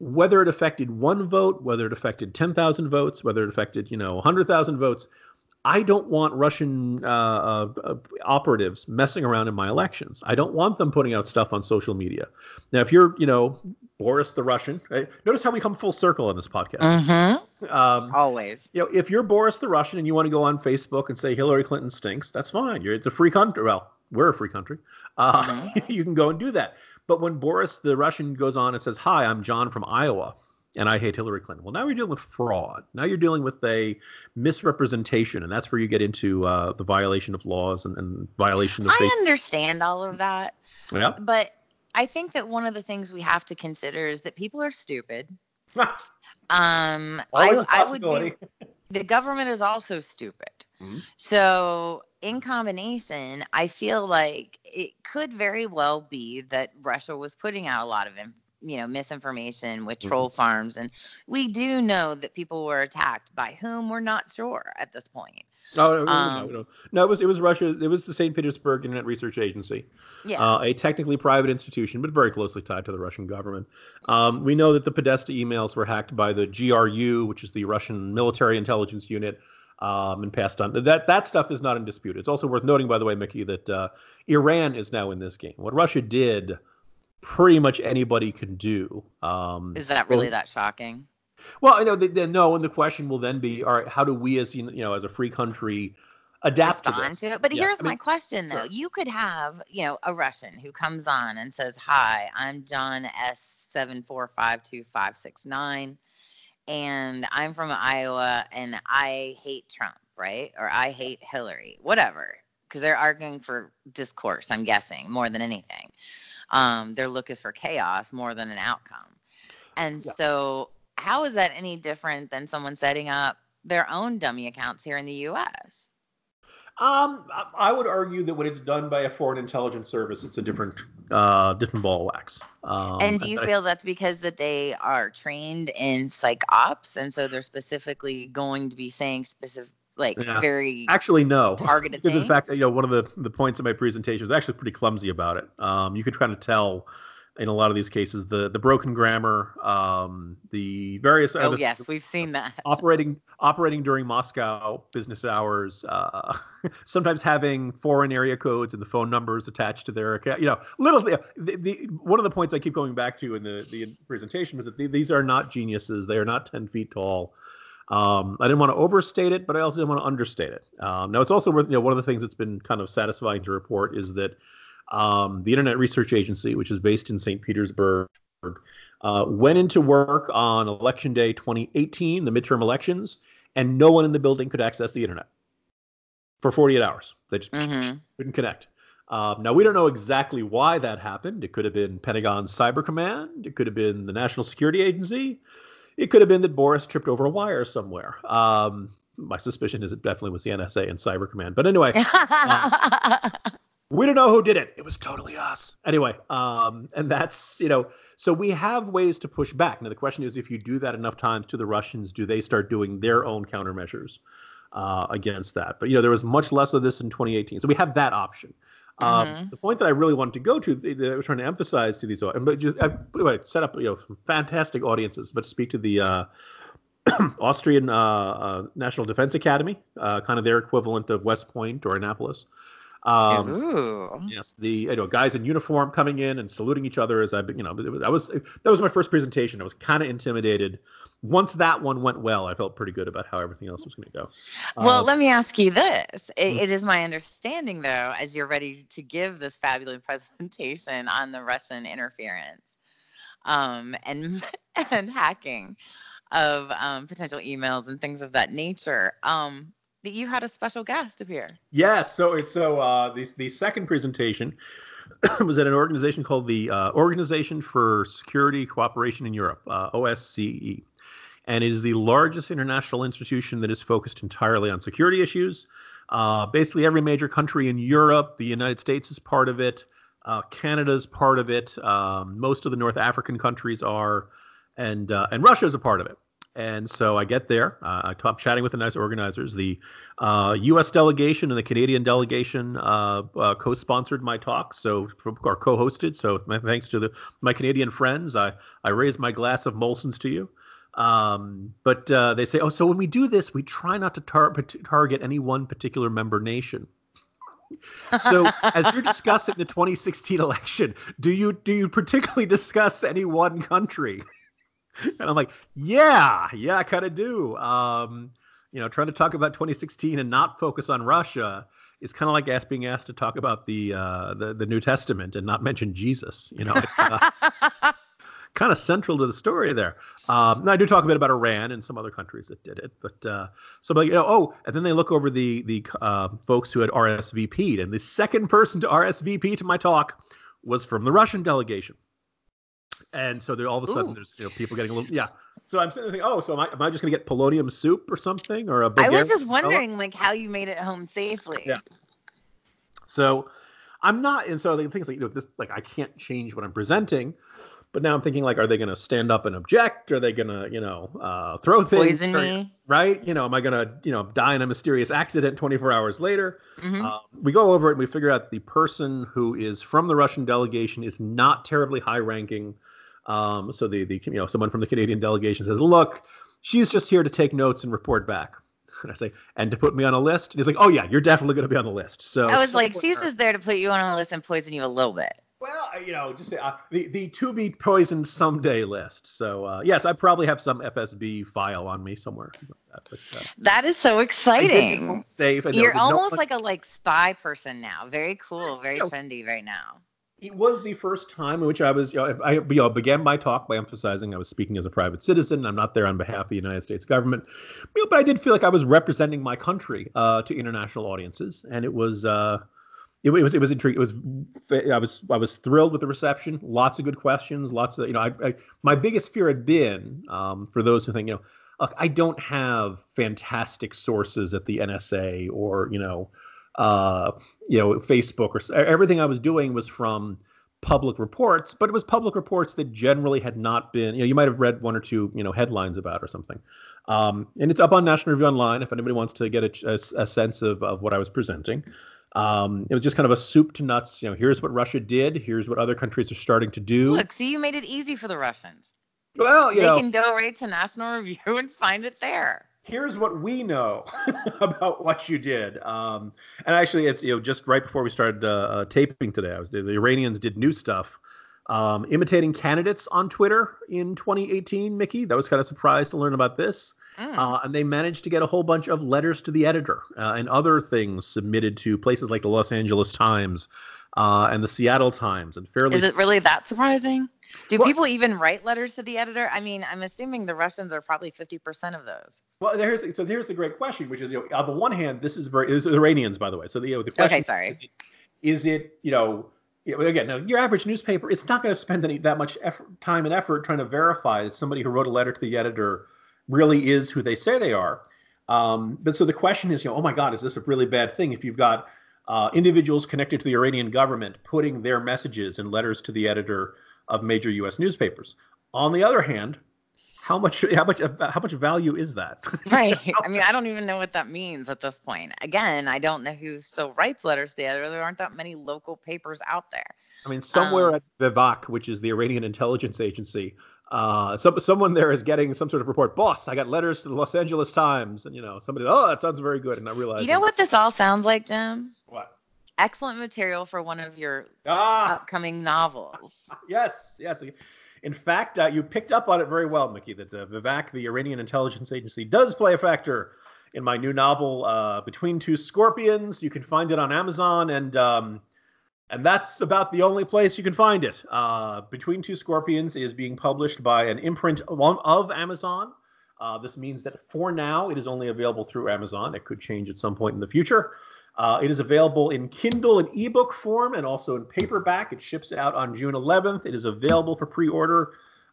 whether it affected one vote, whether it affected ten thousand votes, whether it affected, you know, one hundred thousand votes, I don't want Russian uh, uh, operatives messing around in my elections. I don't want them putting out stuff on social media. Now, if you're, you know, Boris the Russian, right? Notice how we come full circle on this podcast. Mm-hmm. Um, Always. You know, if you're Boris the Russian and you want to go on Facebook and say Hillary Clinton stinks, that's fine. You're, it's a free country. Well, we're a free country. Uh, mm-hmm. You can go and do that. But when Boris the Russian goes on and says, "Hi, I'm John from Iowa, and I hate Hillary Clinton." Well, now you're dealing with fraud. Now you're dealing with a misrepresentation, and that's where you get into uh, the violation of laws and, and violation of faith. I understand all of that. Yeah. But I think that one of the things we have to consider is that people are stupid. um, Always I, a possibility. I would be, the government is also stupid. Mm-hmm. So in combination, I feel like it could very well be that Russia was putting out a lot of information. You know, misinformation with troll mm-hmm. farms. And we do know that people were attacked by whom we're not sure at this point. Oh, no, um, no, no, no. It was, it was Russia. It was the Saint Petersburg Internet Research Agency, yeah. uh, a technically private institution, but very closely tied to the Russian government. Um, we know that the Podesta emails were hacked by the G R U, which is the Russian military intelligence unit, um, and passed on. That, that stuff is not in dispute. It's also worth noting, by the way, Mickey, that uh, Iran is now in this game. What Russia did, pretty much anybody can do. Um, Is that really well, that shocking? Well, I know that no, and the question will then be: all right, how do we, as you know, as a free country, adapt Respond to this? To it? But yeah, here's I my mean, question, though: sure. You could have, you know, a Russian who comes on and says, "Hi, I'm John S seven four five two five six nine, and I'm from Iowa, and I hate Trump, right? Or I hate Hillary, whatever," because they're arguing for discourse. I'm guessing more than anything. Um, their look is for chaos more than an outcome. And yeah. So how is that any different than someone setting up their own dummy accounts here in the U S? Um, I would argue that when it's done by a foreign intelligence service, it's a different uh, different ball of wax. Um, and do you I, feel that's because that they are trained in psych ops, and so they're specifically going to be saying specific, like yeah. very actually no targeted because things? In fact, you know, one of the the points of my presentation was actually pretty clumsy about it. Um, you could kind of tell in a lot of these cases the the broken grammar, um, the various. Oh uh, the, yes, we've seen that operating operating during Moscow business hours. Uh, sometimes having foreign area codes and the phone numbers attached to their account. You know, little the, the, the one of the points I keep going back to in the the presentation was that the, these are not geniuses. They are not ten feet tall. Um, I didn't want to overstate it, but I also didn't want to understate it. Um, now, it's also worth, you know, one of the things that's been kind of satisfying to report is that um, the Internet Research Agency, which is based in Saint Petersburg, uh, went into work on Election Day twenty eighteen, the midterm elections, and no one in the building could access the Internet for forty-eight hours. They just mm-hmm. couldn't connect. Um, now, we don't know exactly why that happened. It could have been Pentagon's Cyber Command. It could have been the National Security Agency. It could have been that Boris tripped over a wire somewhere. Um, my suspicion is it definitely was the N S A and Cyber Command. But anyway, uh, we don't know who did it. It was totally us. Anyway, um, and that's, you know, so we have ways to push back. Now, the question is, if you do that enough times to the Russians, do they start doing their own countermeasures uh, against that? But, you know, there was much less of this in twenty eighteen. So we have that option. Um, mm-hmm. The point that I really wanted to go to, that I was trying to emphasize to these, but just I, anyway, set up, you know, some fantastic audiences. But to speak to the uh, Austrian uh, uh, National Defense Academy, uh, kind of their equivalent of West Point or Annapolis. Um, Ooh. Yes, the you know, guys in uniform coming in and saluting each other as I've been, you know, I was that was my first presentation. I was kind of intimidated. Once that one went well, I felt pretty good about how everything else was going to go. Well, um, let me ask you this. It, it is my understanding, though, as you're ready to give this fabulous presentation on the Russian interference um, and and hacking of um, potential emails and things of that nature, um, that you had a special guest appear. Yes. So it's so uh, the the second presentation was at an organization called the uh, Organization for Security and Cooperation in Europe, uh, O S C E, and it is the largest international institution that is focused entirely on security issues. Uh, basically, every major country in Europe, the United States is part of it, uh, Canada's part of it, um, most of the North African countries are, and uh, and Russia is a part of it. And so I get there. Uh, I'm chatting with the nice organizers. The uh, U S delegation and the Canadian delegation uh, uh, co-sponsored my talk, so or co-hosted. So my thanks to the my Canadian friends, I I raise my glass of Molson's to you. Um, but uh, they say, oh, so when we do this, we try not to tar- target any one particular member nation. So as you're discussing the twenty sixteen election, do you do you particularly discuss any one country? And I'm like, yeah, yeah, I kind of do. Um, you know, trying to talk about twenty sixteen and not focus on Russia is kind of like ask, being asked to talk about the, uh, the the New Testament and not mention Jesus. You know, it's, uh, kind of central to the story there. Um, now I do talk a bit about Iran and some other countries that did it, but uh, so like, you know, oh, and then they look over the the uh, folks who had R S V P'd, and the second person to R S V P to my talk was from the Russian delegation. And so there, all of a sudden, Ooh. There's you know, people getting a little, yeah. So I'm sitting there thinking, oh, so am I, am I just going to get polonium soup or something? Or a Bulgarian I was just wondering, salad? Like, how you made it home safely. Yeah. So I'm not, and so the things like, you know, this, like, I can't change what I'm presenting. But now I'm thinking, like, are they going to stand up and object? Are they going to, you know, uh, throw things? Poison me. Right? You know, am I going to, you know, die in a mysterious accident twenty-four hours later? Mm-hmm. Uh, we go over it and we figure out the person who is from the Russian delegation is not terribly high ranking. Um, so the, the, you know, someone from the Canadian delegation says, look, she's just here to take notes and report back. And I say, and to put me on a list? And he's like, oh, yeah, you're definitely going to be on the list. So I was like, she's just there to put you on a list and poison you a little bit. Well, you know, just uh, the, the to be poisoned someday list. So, uh, yes, I probably have some F S B file on me somewhere. Like that, but, uh, that is so exciting. Safe. You're almost no like a like spy person now. Very cool. Very you know, trendy right now. It was the first time in which I was, you know, I you know, began my talk by emphasizing I was speaking as a private citizen. I'm not there on behalf of the United States government. You know, but I did feel like I was representing my country uh, to international audiences. And it was... Uh, It, it was it was intriguing. It was I was I was thrilled with the reception. Lots of good questions. Lots of you know. I, I my biggest fear had been um, for those who think you know, look, I don't have fantastic sources at the N S A or you know, uh, you know, Facebook or everything I was doing was from public reports, but it was public reports that generally had not been, you know, you might have read one or two, you know, headlines about or something. Um, and it's up on National Review Online if anybody wants to get a, a, a sense of, of what I was presenting. Um, it was just kind of a soup to nuts, you know, here's what Russia did. Here's what other countries are starting to do. Look, see, you made it easy for the Russians. Well, you They know, can go right to National Review and find it there. Here's what we know about what you did. Um, and actually, it's, you know, just right before we started uh, uh, taping today, I was, the, the Iranians did new stuff. Um, imitating candidates on Twitter in twenty eighteen, Mickey. That was kind of surprised to learn about this. Mm. Uh, and they managed to get a whole bunch of letters to the editor uh, and other things submitted to places like the Los Angeles Times uh, and the Seattle Times. And fairly. Is it really that surprising? Do well, people even write letters to the editor? I mean, I'm assuming the Russians are probably fifty percent of those. Well, there's, so here's the great question, which is, you know, on the one hand, this is very, this is Iranians, by the way. So the, you know, the question okay, sorry. Is, is it, you know, Yeah, but again, now your average newspaper, it's not going to spend any that much effort, time and effort trying to verify that somebody who wrote a letter to the editor really is who they say they are. Um, but so the question is, you know, oh my God, is this a really bad thing if you've got uh, individuals connected to the Iranian government putting their messages in letters to the editor of major U S newspapers? On the other hand, how much how much how much value is that? Right. I mean, I don't even know what that means at this point. Again, I don't know who still writes letters to the editor. There aren't that many local papers out there. I mean, somewhere um, at VEVAK, which is the Iranian intelligence agency, uh, some someone there is getting some sort of report. Boss, I got letters to the Los Angeles Times, and you know, somebody. Oh, that sounds very good, and I realized. You know what this all sounds like, Jim? What? Excellent material for one of your ah! upcoming novels. Yes. Yes. In fact, uh, you picked up on it very well, Mickey, that uh, VEVAK, the Iranian intelligence agency, does play a factor in my new novel, uh, Between Two Scorpions. You can find it on Amazon, and um, and that's about the only place you can find it. Uh, Between Two Scorpions is being published by an imprint of Amazon. Uh, this means that for now, it is only available through Amazon. It could change at some point in the future. Uh, it is available in Kindle and ebook form and also in paperback. It ships out on June eleventh. It is available for pre-order.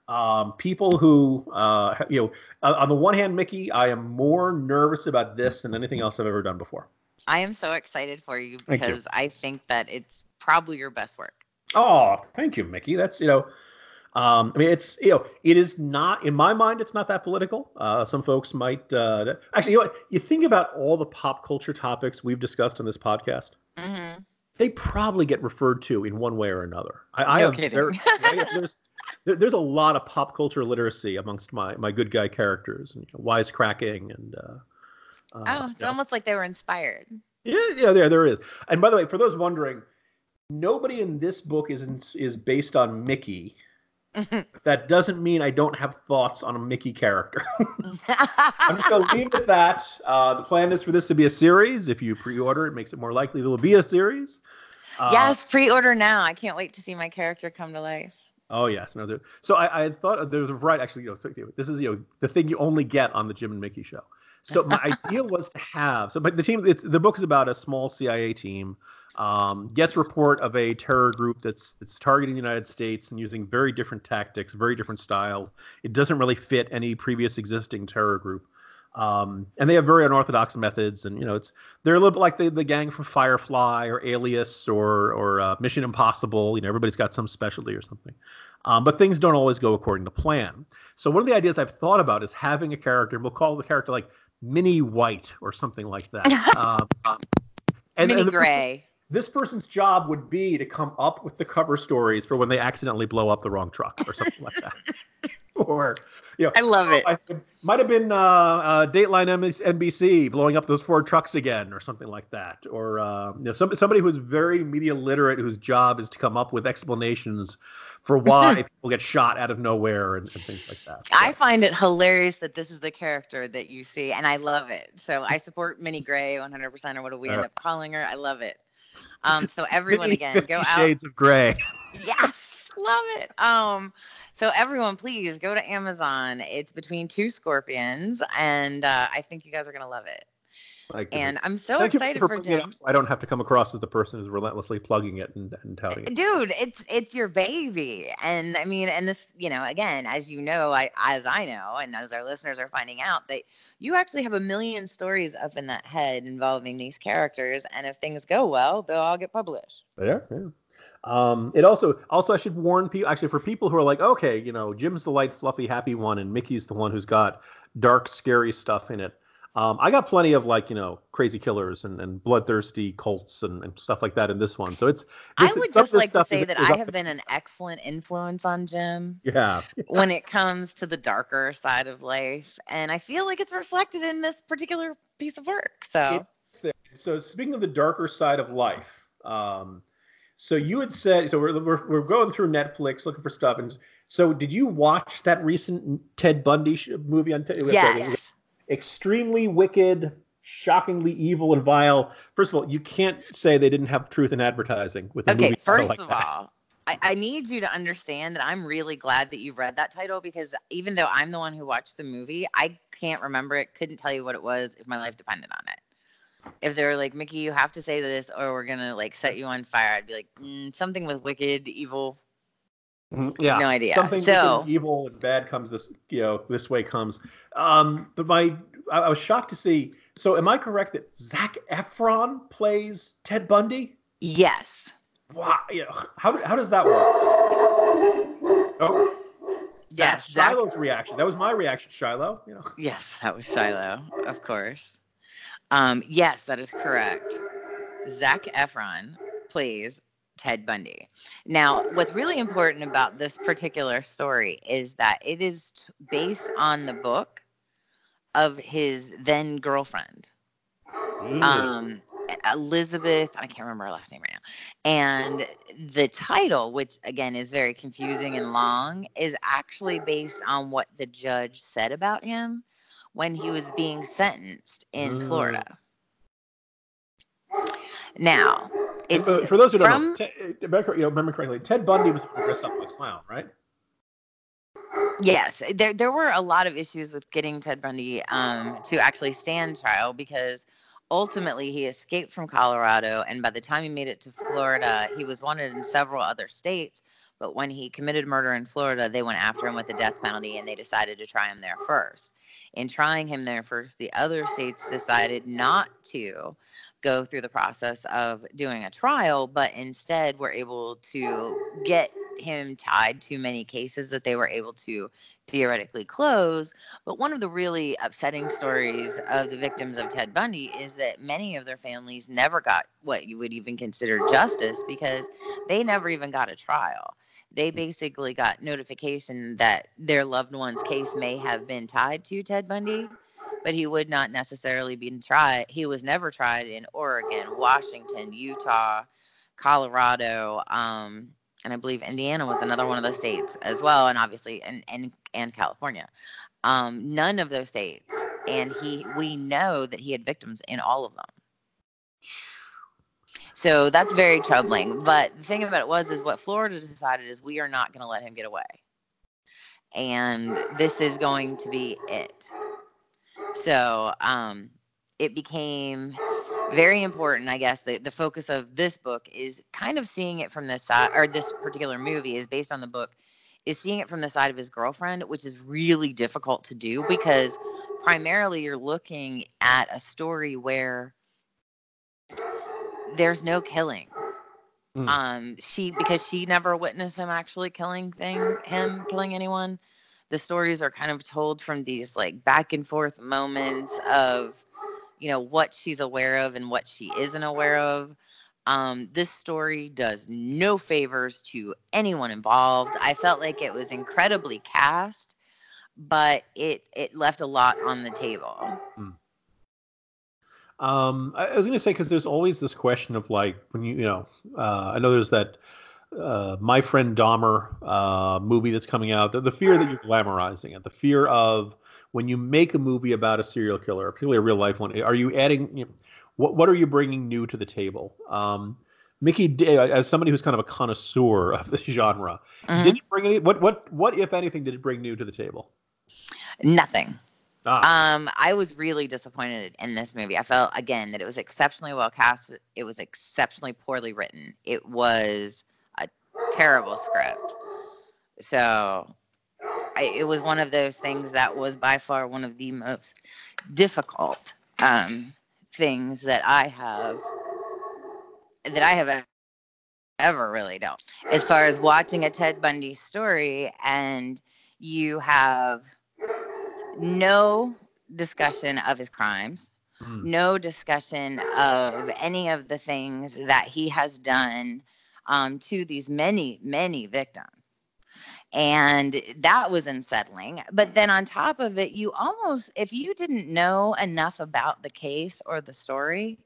Um, people who, uh, you know, uh, on the one hand, Mickey, I am more nervous about this than anything else I've ever done before. I am so excited for you because you. I think that it's probably your best work. Oh, thank you, Mickey. That's, you know. Um, I mean, it's, you know, it is not, in my mind, it's not that political. Uh, some folks might, uh, actually, you know what, you think about all the pop culture topics we've discussed on this podcast, mm-hmm. They probably get referred to in one way or another. I, no I have, kidding. There, I have, there's, there, there's a lot of pop culture literacy amongst my my good guy characters, and, you know, wisecracking and. Uh, oh, uh, it's yeah. almost like they were inspired. Yeah, yeah, there, there is. And by the way, for those wondering, nobody in this book is in, is based on Mickey. That doesn't mean I don't have thoughts on a Mickey character. I'm just going to leave it at that. Uh, the plan is for this to be a series. If you pre-order, it makes it more likely there will be a series. Uh, yes, pre-order now. I can't wait to see my character come to life. Oh, yes. No, there, so I, I thought there was a variety. Actually, you know, this is, you know, the thing you only get on the Jim and Mickey show. So my idea was to have – so but the team – it's the book is about a small C I A team. Um, gets report of a terror group that's that's targeting the United States and using very different tactics, very different styles. It doesn't really fit any previous existing terror group, um, and they have very unorthodox methods. And you know, it's they're a little bit like the the gang from Firefly or Alias or or uh, Mission Impossible. You know, everybody's got some specialty or something, um, but things don't always go according to plan. So one of the ideas I've thought about is having a character. We'll call the character like Minnie White or something like that. um, and, Minnie and the, Gray. This person's job would be to come up with the cover stories for when they accidentally blow up the wrong truck or something like that. Or, you know, I love it. I, it might have been uh, uh, Dateline N B C blowing up those Ford trucks again or something like that. Or uh, you know, some, somebody who's very media literate whose job is to come up with explanations for why people get shot out of nowhere and, and things like that. So. I find it hilarious that this is the character that you see, and I love it. So I support Minnie Gray one hundred percent or what we All end right. up calling her. I love it. Um, so everyone again, go out. Shades of Grey. Yes, love it. Um, so everyone, please go to Amazon. It's Between Two Scorpions, and uh, I think you guys are gonna love it. And I'm so Thank excited for, for Jim. Up, so I don't have to come across as the person who's relentlessly plugging it and, and touting it. Dude, it's it's your baby, and I mean, and this, you know, again, as you know, I as I know, and as our listeners are finding out that. You actually have a million stories up in that head involving these characters, and if things go well, they'll all get published. Yeah, yeah. Um, it also, also I should warn people, actually, for people who are like, okay, you know, Jim's the light, fluffy, happy one, and Mickey's the one who's got dark, scary stuff in it. Um, I got plenty of, like, you know, crazy killers and, and bloodthirsty cults and, and stuff like that in this one. So it's. This, I would just like to say is, that is I have been an excellent influence on Jim. Yeah. When it comes to the darker side of life, and I feel like it's reflected in this particular piece of work. So. So speaking of the darker side of life, um, so you had said so we're, we're we're going through Netflix looking for stuff, and so did you watch that recent Ted Bundy movie on? Yes. Extremely wicked, shockingly evil and vile. First of all, you can't say they didn't have truth in advertising with a movie. Okay, first of all, I, I need you to understand that I'm really glad that you read that title because even though I'm the one who watched the movie, I can't remember it, couldn't tell you what it was if my life depended on it. If they were like, Mickey, you have to say this or we're going to like set you on fire, I'd be like, mm, something with wicked, evil. Yeah, no idea. Something so, evil and bad comes this, you know, this way comes. Um, but my, I, I was shocked to see. So, am I correct that Zac Efron plays Ted Bundy? Yes. Wow. You know, how how does that work? Oh. Yes. That's Shiloh's Zac- reaction. That was my reaction, Shiloh. You know. Yes, that was Shiloh, of course. Um, yes, that is correct. Zac Efron plays Ted Bundy. Now, what's really important about this particular story is that it is t- based on the book of his then girlfriend, mm. um, Elizabeth. I can't remember her last name right now. And the title, which again is very confusing and long, is actually based on what the judge said about him when he was being sentenced in mm. Florida. Now, it's uh, for those who from, don't know, Ted, remember, you know, remember correctly, Ted Bundy was dressed up like a clown, right? Yes, there there were a lot of issues with getting Ted Bundy um, to actually stand trial because ultimately he escaped from Colorado, and by the time he made it to Florida, he was wanted in several other states. But when he committed murder in Florida, they went after him with the death penalty, and they decided to try him there first. In trying him there first, the other states decided not to go through the process of doing a trial, but instead were able to get him tied to many cases that they were able to theoretically close. But one of the really upsetting stories of the victims of Ted Bundy is that many of their families never got what you would even consider justice because they never even got a trial. they basically got notification that their loved one's case may have been tied to Ted Bundy, but he would not necessarily be tried. He was never tried in Oregon, Washington, Utah, Colorado, um, and I believe Indiana was another one of those states as well, and obviously and and, and California. Um, none of those states, and he we know that he had victims in all of them. So that's very troubling. But the thing about it was, is what Florida decided is we are not going to let him get away. And this is going to be it. So um, it became very important, I guess, the, the focus of this book is kind of seeing it from this side, or this particular movie is based on the book, is seeing it from the side of his girlfriend, which is really difficult to do because primarily you're looking at a story where there's no killing. Mm. Um, she because she never witnessed him actually killing thing him killing anyone. The stories are kind of told from these like back and forth moments of, you know, what she's aware of and what she isn't aware of. Um, this story does no favors to anyone involved. I felt like it was incredibly cast, but it it left a lot on the table. Mm. Um, I was going to say, because there's always this question of like, when you, you know, uh, I know there's that uh, My Friend Dahmer uh, movie that's coming out, the, the fear that you're glamorizing it, the fear of when you make a movie about a serial killer, particularly a real life one, are you adding, you know, what, what are you bringing new to the table? Um, Mickey, as somebody who's kind of a connoisseur of this genre, mm-hmm. did it bring any, what, what, what, if anything, did it bring new to the table? Nothing. Ah. Um, I was really disappointed in this movie. I felt, again, that it was exceptionally well cast. It was exceptionally poorly written. It was a terrible script. So I, it was one of those things that was by far one of the most difficult um, things that I have, that I have ever really done. As far as watching a Ted Bundy story and you have no discussion of his crimes, mm. no discussion of any of the things that he has done um, to these many, many victims. And that was unsettling. But then on top of it, you almost, if you didn't know enough about the case or the story,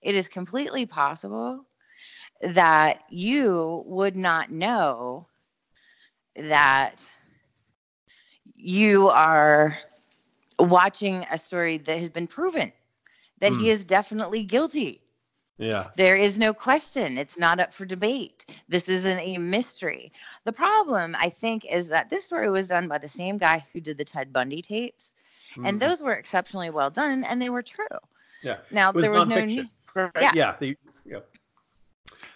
it is completely possible that you would not know that you are watching a story that has been proven that mm. he is definitely guilty. Yeah. There is no question. It's not up for debate. This isn't a mystery. The problem, I think, is that this story was done by the same guy who did the Ted Bundy tapes. Mm. And those were exceptionally well done, and they were true. Yeah. Now, was there was no need. Yeah. Yeah. The, yeah.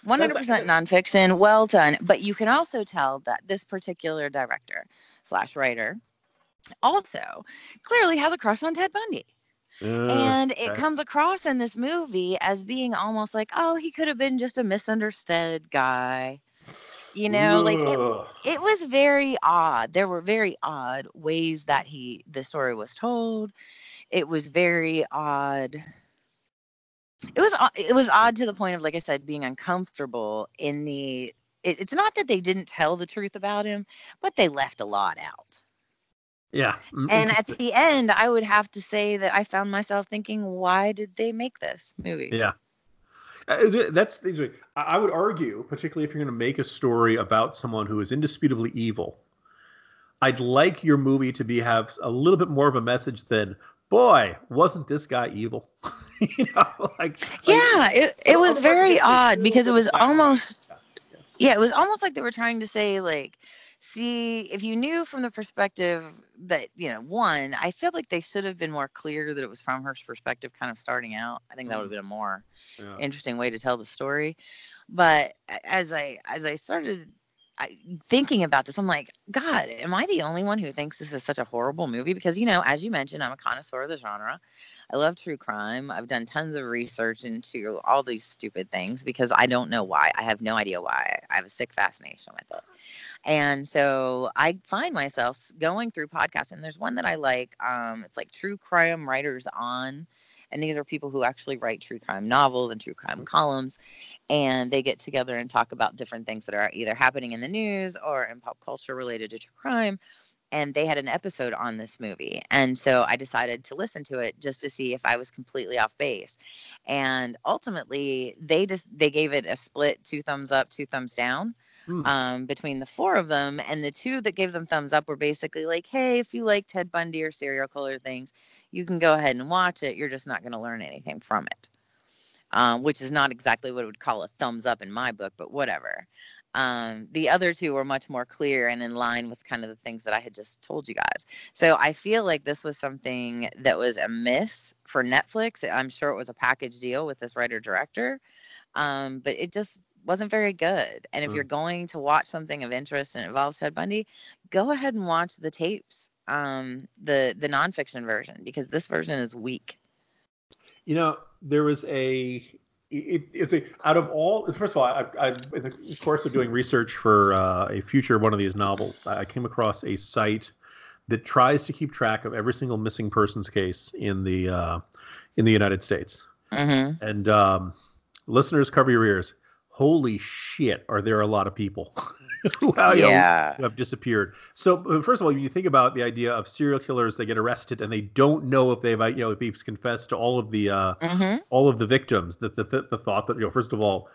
one hundred percent nonfiction. Well done. But you can also tell that this particular director slash writer also clearly has a crush on Ted Bundy. Uh, and it okay. comes across in this movie as being almost like, oh, he could have been just a misunderstood guy. You know, Ugh. like it, it was very odd. There were very odd ways that he the story was told. It was very odd. It was it was odd to the point of, like I said, being uncomfortable in the it, it's not that they didn't tell the truth about him, but they left a lot out. Yeah. And at the end, I would have to say that I found myself thinking, why did they make this movie? Yeah. That's I would argue, particularly if you're going to make a story about someone who is indisputably evil, I'd like your movie to be have a little bit more of a message than, boy, wasn't this guy evil? you know, like Yeah, it it was very odd because it was almost yeah, it was almost like they were trying to say, like, see, if you knew from the perspective that, you know, one, I feel like they should have been more clear that it was from her perspective kind of starting out. I think that would have been a more yeah. interesting way to tell the story. But as I as I started I, thinking about this, I'm like, God, am I the only one who thinks this is such a horrible movie? Because, you know, as you mentioned, I'm a connoisseur of the genre. I love true crime. I've done tons of research into all these stupid things because I don't know why. I have no idea why. I have a sick fascination with it. And so I find myself going through podcasts, and there's one that I like. Um, it's like True Crime Writers On, And these are people who actually write true crime novels and true crime columns. And they get together and talk about different things that are either happening in the news or in pop culture related to true crime. And they had an episode on this movie. And so I decided to listen to it just to see if I was completely off base. And ultimately, they just they gave it a split, two thumbs up, two thumbs down, mm. um, between the four of them. And the two that gave them thumbs up were basically like, hey, if you like Ted Bundy or serial killer things, you can go ahead and watch it. You're just not going to learn anything from it, um, which is not exactly what it would call a thumbs up in my book, but whatever. Um, the other two were much more clear and in line with kind of the things that I had just told you guys. So I feel like this was something that was a miss for Netflix. I'm sure it was a package deal with this writer-director, um, but it just wasn't very good. And if mm. you're going to watch something of interest and involves Ted Bundy, go ahead and watch the tapes, um, the, the nonfiction version, because this version is weak. You know, there was a... It, it's a, out of all, first of all, I, I, in the course of doing research for uh, a future one of these novels, I came across a site that tries to keep track of every single missing persons case in the uh, in the United States. Mm-hmm. And um, listeners, cover your ears. Holy shit, are there a lot of people wow, yeah. who have disappeared? So, first of all, you think about the idea of serial killers. They get arrested and they don't know if they've, you know, if they've confessed to all of the uh, mm-hmm. all of the victims. That the, the thought that, you know, first of all,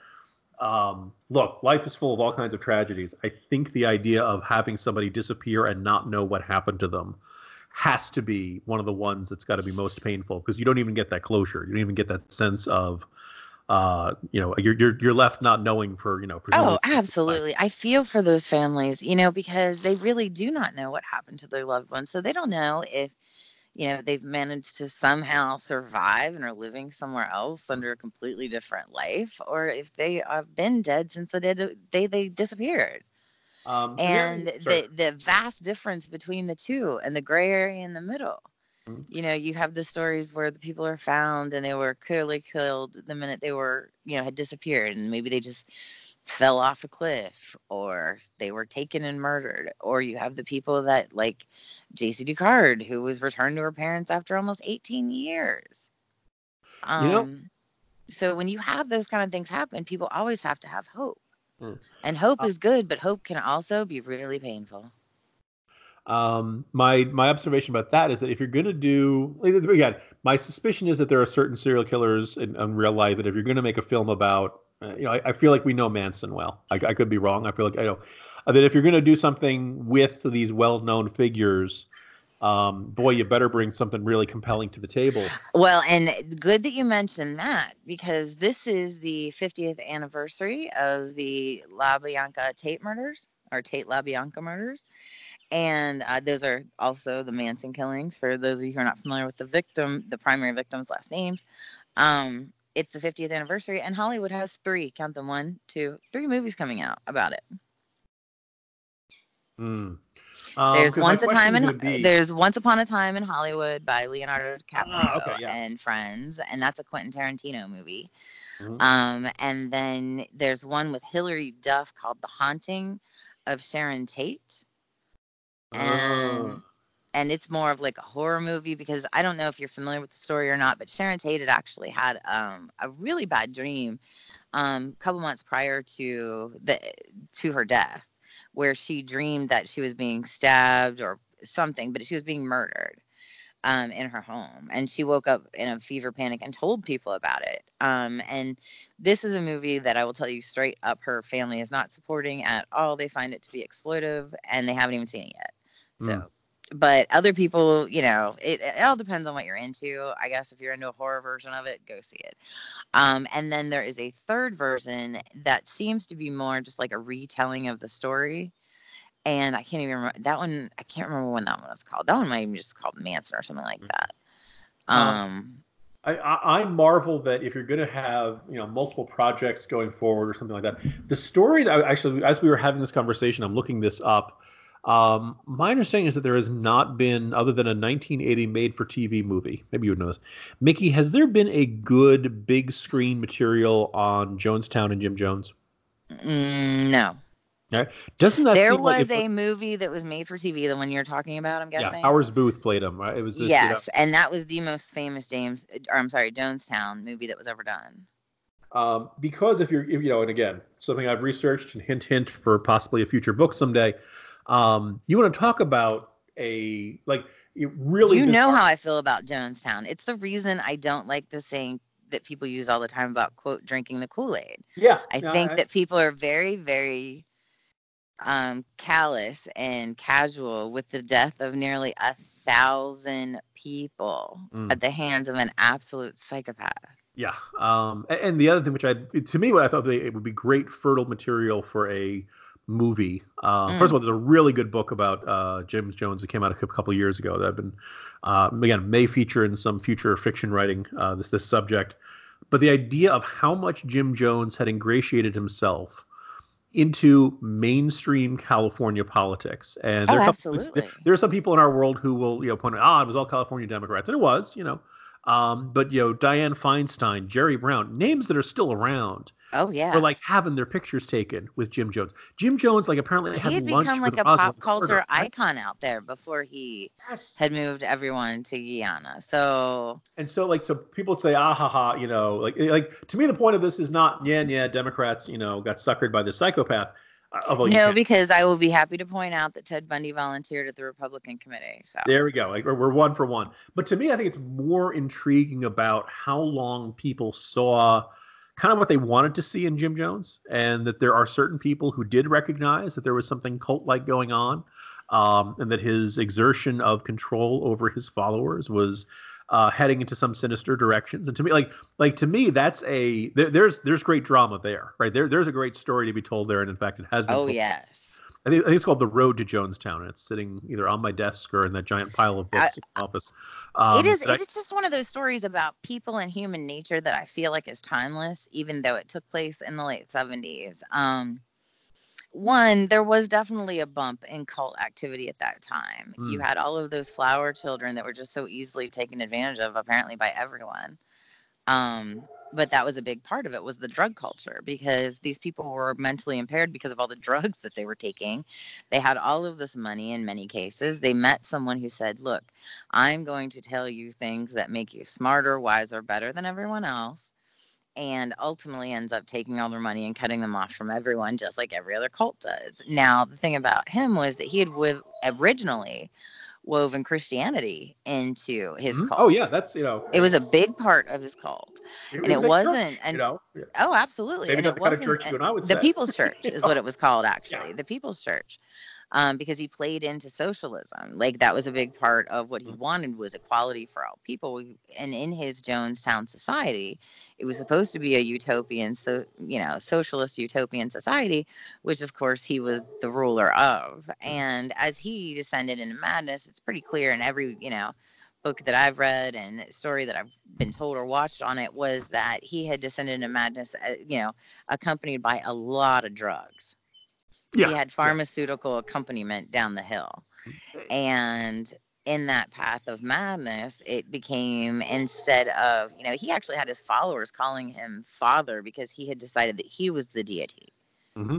um, look, life is full of all kinds of tragedies. I think the idea of having somebody disappear and not know what happened to them has to be one of the ones that's got to be most painful, because you don't even get that closure. You don't even get that sense of. Uh, you know, you're, you're you're left not knowing for, you know. Oh, absolutely. I feel for those families, you know, because they really do not know what happened to their loved ones. So they don't know if, you know, they've managed to somehow survive and are living somewhere else under a completely different life, or if they have been dead since the day they, they disappeared. Um, and yeah, the, the vast difference between the two and the gray area in the middle. You know, you have the stories where the people are found and they were clearly killed the minute they were, you know, had disappeared, and maybe they just fell off a cliff or they were taken and murdered. Or you have the people that, like J C Ducard, who was returned to her parents after almost eighteen years. Um, yep. So when you have those kind of things happen, people always have to have hope. Mm. And hope uh- is good, but hope can also be really painful. Um, my, my observation about that is that if you're going to do, again, my suspicion is that there are certain serial killers in, in real life that if you're going to make a film about, uh, you know, I, I feel like we know Manson well. I, I could be wrong. I feel like I know uh, that if you're going to do something with these well-known figures, um, boy, you better bring something really compelling to the table. Well, and good that you mentioned that, because this is the fiftieth anniversary of the LaBianca Tate murders or Tate LaBianca murders. And uh, those are also the Manson killings. For those of you who are not familiar with the victim, the primary victim's last names, um, it's the fiftieth anniversary. And Hollywood has three, count them, one, two, three movies coming out about it. Mm. Um, there's once a time in be... there's Once Upon a Time in Hollywood by Leonardo DiCaprio ah, okay, yeah. and friends, and that's a Quentin Tarantino movie. Mm-hmm. Um, and then there's one with Hilary Duff called The Haunting of Sharon Tate. And, and it's more of like a horror movie, because I don't know if you're familiar with the story or not, but Sharon Tate had actually had um, a really bad dream um, a couple months prior to the to her death, where she dreamed that she was being stabbed or something, but she was being murdered um, in her home. And she woke up in a fever panic and told people about it. Um, and this is a movie that I will tell you straight up, her family is not supporting at all. They find it to be exploitive, and they haven't even seen it yet. So, but other people, you know, it, it all depends on what you're into. I guess if you're into a horror version of it, go see it. Um, and then there is a third version that seems to be more just like a retelling of the story. And I can't even remember that one. I can't remember when that one was called. That one might even just called Manson or something like that. Um, I, I, I marvel that if you're going to have, you know, multiple projects going forward or something like that, the story that I actually, as we were having this conversation, I'm looking this up. Um, my understanding is that there has not been, other than a nineteen eighty made-for-T V movie. Maybe you would know this. Mickey, has there been a good big-screen material on Jonestown and Jim Jones? Mm, no. Right. Doesn't that there seem was like a it, movie that was made for T V, the one you're talking about? I'm guessing. Yeah, Powers Booth played him. Right? It was this, yes, you know, and that was the most famous James, or I'm sorry, Jonestown movie that was ever done. Um, because if you're, you know, and again, something I've researched and hint, hint for possibly a future book someday. Um, you want to talk about a like it really? You know how I feel about Jonestown. It's the reason I don't like the saying that people use all the time about quote drinking the Kool-Aid. Yeah, I no, think I, that people are very, very. Um, callous and casual with the death of nearly a thousand people mm. at the hands of an absolute psychopath. Yeah. Um, and the other thing, which I, to me, what I thought they, it would be great fertile material for a movie. Uh, mm. First of all, there's a really good book about uh, Jim Jones that came out a couple of years ago that I've been, uh, again, may feature in some future fiction writing, uh, this, this subject. But the idea of how much Jim Jones had ingratiated himself into mainstream California politics. And there, oh, are absolutely. Couple, there, there are some people in our world who will, you know, point out, ah, it was all California Democrats. And it was, you know. Um, but, you know, Dianne Feinstein, Jerry Brown, names that are still around. Oh, yeah. Were like having their pictures taken with Jim Jones. Jim Jones, like, apparently had lunch with Muslim. He had become like a pop culture icon out there before he yes. had moved everyone to Guyana. So. And so, like, so people say, ah, ha, ha, you know, like, like to me, the point of this is not, yeah, yeah, Democrats, you know, got suckered by this psychopath. Although no, because I will be happy to point out that Ted Bundy volunteered at the Republican committee. So there we go. Like, we're one for one. But to me, I think it's more intriguing about how long people saw kind of what they wanted to see in Jim Jones, and that there are certain people who did recognize that there was something cult-like going on, um, and that his exertion of control over his followers was uh, heading into some sinister directions. And to me, like, like to me, that's a there, there's there's great drama there, right? There there's a great story to be told there, and in fact, it has been. Oh told. Yes. I think, I think it's called The Road to Jonestown, and it's sitting either on my desk or in that giant pile of books I, in the office. Um, it is. I, it's just one of those stories about people and human nature that I feel like is timeless, even though it took place in the late seventies. Um, one, there was definitely a bump in cult activity at that time. Mm. You had all of those flower children that were just so easily taken advantage of, apparently, by everyone. Um, but that was a big part of it, was the drug culture, because these people were mentally impaired because of all the drugs that they were taking. They had all of this money in many cases. They met someone who said, look, I'm going to tell you things that make you smarter, wiser, better than everyone else, and ultimately ends up taking all their money and cutting them off from everyone, just like every other cult does. Now, the thing about him was that he had w- originally woven Christianity into his mm-hmm. cult. Oh yeah, that's, you know, it was a big part of his cult, it and it like wasn't. Church, and you know, yeah. oh, absolutely, maybe and not it the wasn't. Kind of church you and I would the say. People's Church is know? What it was called, actually, yeah. The People's Church, um, because he played into socialism. Like that was a big part of what he mm-hmm. wanted was equality for all people. And in his Jonestown society, it was supposed to be a utopian, so you know, socialist utopian society, which of course he was the ruler of. And as he descended into madness, it's pretty clear in every, you know, book that I've read and story that I've been told or watched on it, was that he had descended into madness, you know, accompanied by a lot of drugs. Yeah. He had pharmaceutical yeah. accompaniment down the hill. And in that path of madness, it became, instead of, you know, he actually had his followers calling him father because he had decided that he was the deity. Mm-hmm.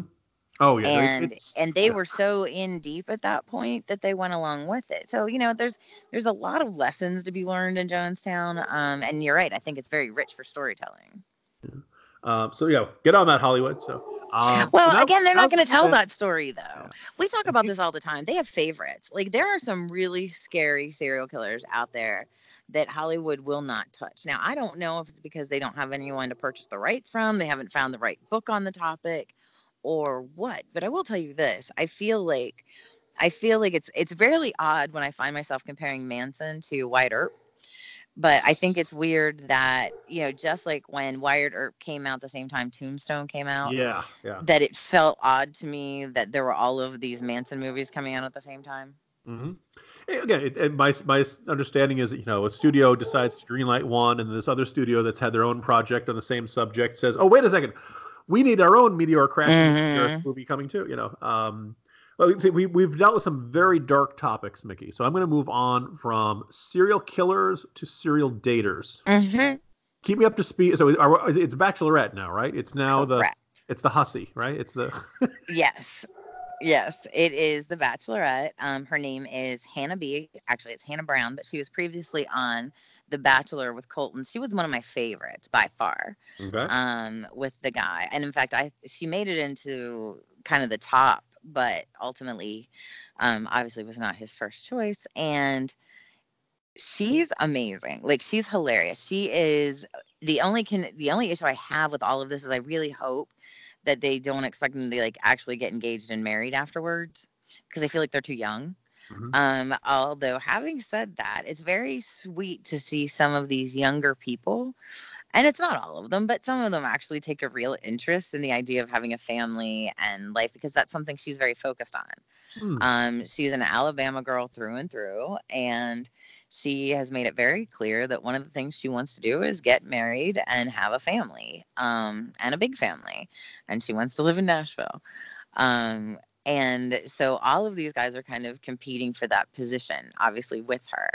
Oh, yeah. And it's, and they yeah. were so in deep at that point that they went along with it. So, you know, there's there's a lot of lessons to be learned in Jonestown. Um, and you're right. I think it's very rich for storytelling. Yeah. Um, so, yeah, get on that, Hollywood. So, um, well, now, again, they're not going to tell that story, though. Yeah. We talk about this all the time. They have favorites. Like, there are some really scary serial killers out there that Hollywood will not touch. Now, I don't know if it's because they don't have anyone to purchase the rights from. They haven't found the right book on the topic or what. But I will tell you this. I feel like I feel like it's it's really odd when I find myself comparing Manson to Wyatt Earp. But I think it's weird that, you know, just like when Wyatt Earp came out the same time Tombstone came out, yeah, yeah, that it felt odd to me that there were all of these Manson movies coming out at the same time. Mm-hmm. Again, it, it, my my understanding is, you know, a studio decides to greenlight one, and this other studio that's had their own project on the same subject says, "Oh, wait a second, we need our own meteor crash mm-hmm. movie coming too." You know, um, we we've dealt with some very dark topics, Mickey. So I'm going to move on from serial killers to serial daters. Mm-hmm. Keep me up to speed. So it's Bachelorette now, right? It's now Correct. the it's the hussy, right? It's the yes. Yes, it is The Bachelorette. Um, her name is Hannah B. Actually, it's Hannah Brown, but she was previously on The Bachelor with Colton. She was one of my favorites by far. Okay. Um, with the guy. And in fact, I she made it into kind of the top, but ultimately, um, obviously was not his first choice. And she's amazing. Like, she's hilarious. She is the only can the only issue I have with all of this is I really hope that they don't expect them to, like, actually get engaged and married afterwards, because I feel like they're too young. Mm-hmm. Um, although, having said that, it's very sweet to see some of these younger people, and it's not all of them, but some of them actually take a real interest in the idea of having a family and life, because that's something she's very focused on. Mm. Um, she's an Alabama girl through and through, and she has made it very clear that one of the things she wants to do is get married and have a family, um, and a big family, and she wants to live in Nashville. Um, and so all of these guys are kind of competing for that position, obviously, with her.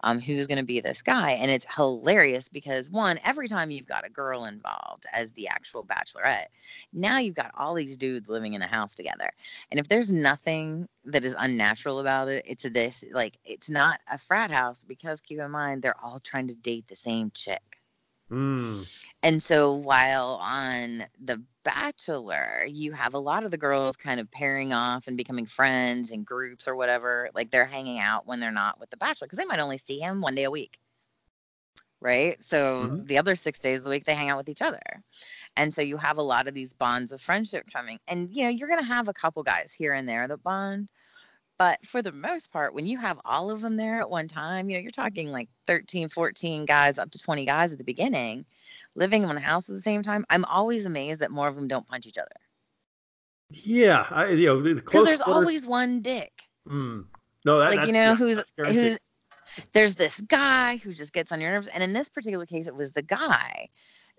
Um, who's going to be this guy? And it's hilarious because, one, every time you've got a girl involved as the actual bachelorette, now you've got all these dudes living in a house together. And if there's nothing that is unnatural about it, it's this. Like, it's not a frat house, because keep in mind, they're all trying to date the same chick. Mm. And so while on The Bachelor, you have a lot of the girls kind of pairing off and becoming friends in groups or whatever. Like, they're hanging out when they're not with The Bachelor, because they might only see him one day a week. Right? So mm-hmm. the other six days of the week, they hang out with each other. And so you have a lot of these bonds of friendship coming. And, you know, you're going to have a couple guys here and there that bond. But for the most part, when you have all of them there at one time, you know, you're talking like thirteen, fourteen guys, up to twenty guys at the beginning, living in a house at the same time. I'm always amazed that more of them don't punch each other. Yeah. I, you know, the close there's quarters... always one dick. Mm. No, that, like, that's, you know, yeah, who's, who's, there's this guy who just gets on your nerves. And in this particular case, it was the guy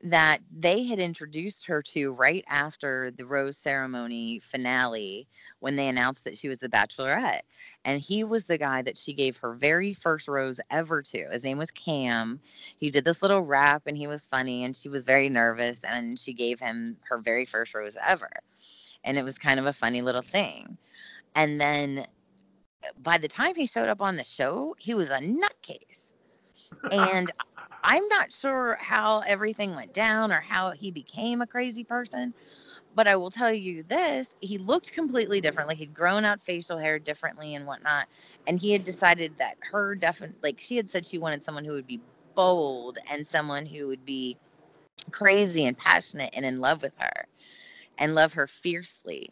that they had introduced her to right after the rose ceremony finale, when they announced that she was the bachelorette. And he was the guy that she gave her very first rose ever to. His name was Cam. He did this little rap, and he was funny, and she was very nervous, and she gave him her very first rose ever. And it was kind of a funny little thing. And then by the time he showed up on the show, he was a nutcase. And I'm not sure how everything went down or how he became a crazy person, but I will tell you this. He looked completely different. Like, he'd grown out facial hair differently and whatnot. And he had decided that her definite, like, she had said she wanted someone who would be bold and someone who would be crazy and passionate and in love with her and love her fiercely.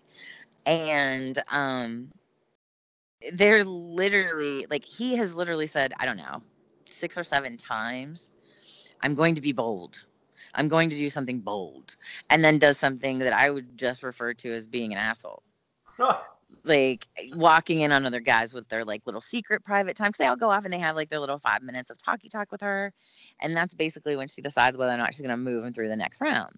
And, um, they're literally, like, he has literally said, I don't know, six or seven times, I'm going to be bold. I'm going to do something bold. And then does something that I would just refer to as being an asshole. Oh. Like, walking in on other guys with their, like, little secret private time. Because they all go off and they have, like, their little five minutes of talky talk with her. And that's basically when she decides whether or not she's going to move him through the next round.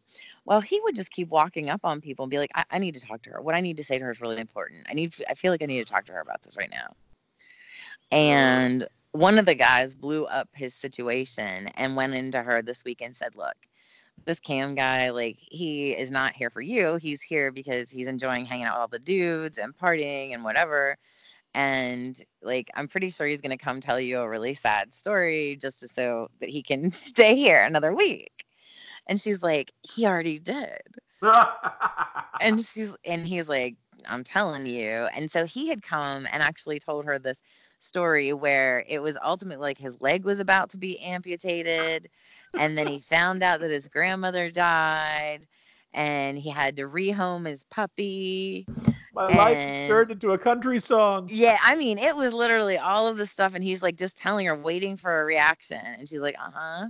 Well, he would just keep walking up on people and be like, I, I need to talk to her. What I need to say to her is really important. I need. I feel like I need to talk to her about this right now. And one of the guys blew up his situation and went into her this week and said, look, this Cam guy, like, he is not here for you. He's here because he's enjoying hanging out with all the dudes and partying and whatever. And, like, I'm pretty sure he's going to come tell you a really sad story just so that he can stay here another week. And she's like, he already did. and she's, and he's like, I'm telling you. And so he had come and actually told her this story where it was ultimately like his leg was about to be amputated, and then he found out that his grandmother died, and he had to rehome his puppy. My and, life is turned into a country song. Yeah, I mean, it was literally all of the stuff, and he's like just telling her, waiting for a reaction, and she's like, uh-huh.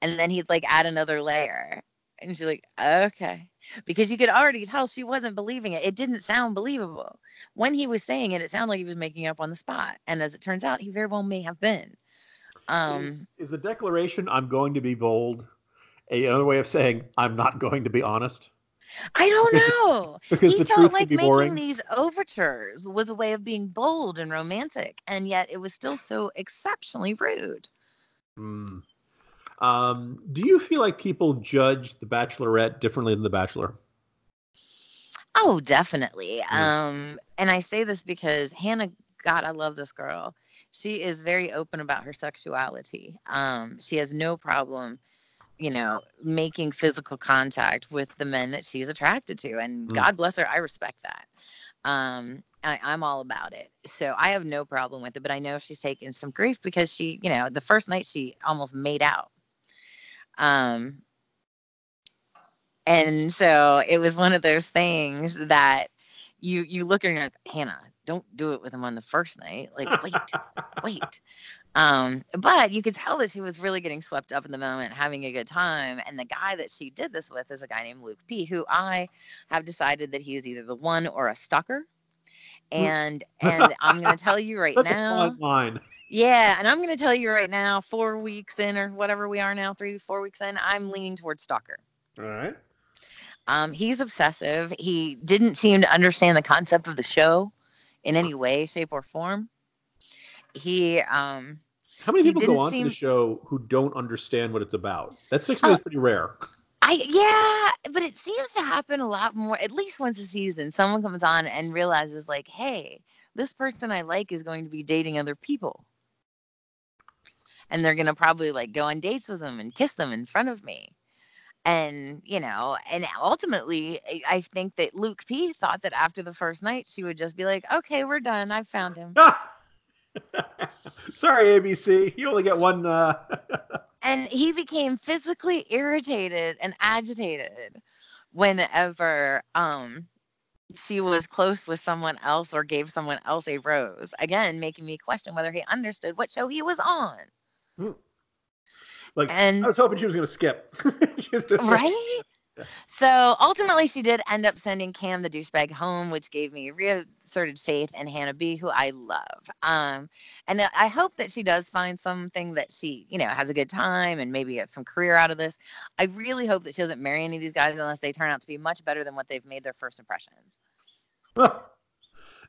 And then he'd like add another layer, and she's like, okay. Because you could already tell she wasn't believing it. It didn't sound believable. When he was saying it, it sounded like he was making it up on the spot. And as it turns out, he very well may have been. Um, is, is the declaration, I'm going to be bold, another way of saying, I'm not going to be honest? I don't know. because he the felt truth like be making boring. These overtures was a way of being bold and romantic. And yet it was still so exceptionally rude. Hmm. Um, do you feel like people judge The Bachelorette differently than The Bachelor? Oh, definitely. Yeah. Um, and I say this because Hannah, God, I love this girl. She is very open about her sexuality. Um, she has no problem, you know, making physical contact with the men that she's attracted to. And mm. God bless her. I respect that. Um, I, I'm all about it. So I have no problem with it. But I know she's taken some grief because she, you know, the first night she almost made out. Um, and so it was one of those things that you, you look at her and go, Hannah, don't do it with him on the first night. Like, wait, wait. Um, but you could tell that she was really getting swept up in the moment, having a good time. And the guy that she did this with is a guy named Luke P, who I have decided that he is either the one or a stalker. And, and I'm going to tell you right Such now, a fun line. Yeah. And I'm going to tell you right now, four weeks in or whatever we are now, three, four weeks in, I'm leaning towards stalker. All right. Um, he's obsessive. He didn't seem to understand the concept of the show in any way, shape, or form. He, um, how many people go on seem... to the show who don't understand what it's about? That's actually uh, pretty rare. I, yeah, but it seems to happen a lot more, at least once a season. Someone comes on and realizes, like, hey, this person I like is going to be dating other people. And they're going to probably, like, go on dates with them and kiss them in front of me. And, you know, and ultimately, I think that Luke P thought that after the first night, she would just be like, okay, we're done. I've found him. Sorry, A B C. You only get one. Uh... And he became physically irritated and agitated whenever um, she was close with someone else or gave someone else a rose. Again, making me question whether he understood what show he was on. Mm. Like, and, I was hoping she was going to skip. Right? Yeah. So ultimately she did end up sending Cam the douchebag home, which gave me reasserted faith in Hannah B, who I love. Um, and I hope that she does find something that she, you know, has a good time and maybe gets some career out of this. I really hope that she doesn't marry any of these guys unless they turn out to be much better than what they've made their first impressions.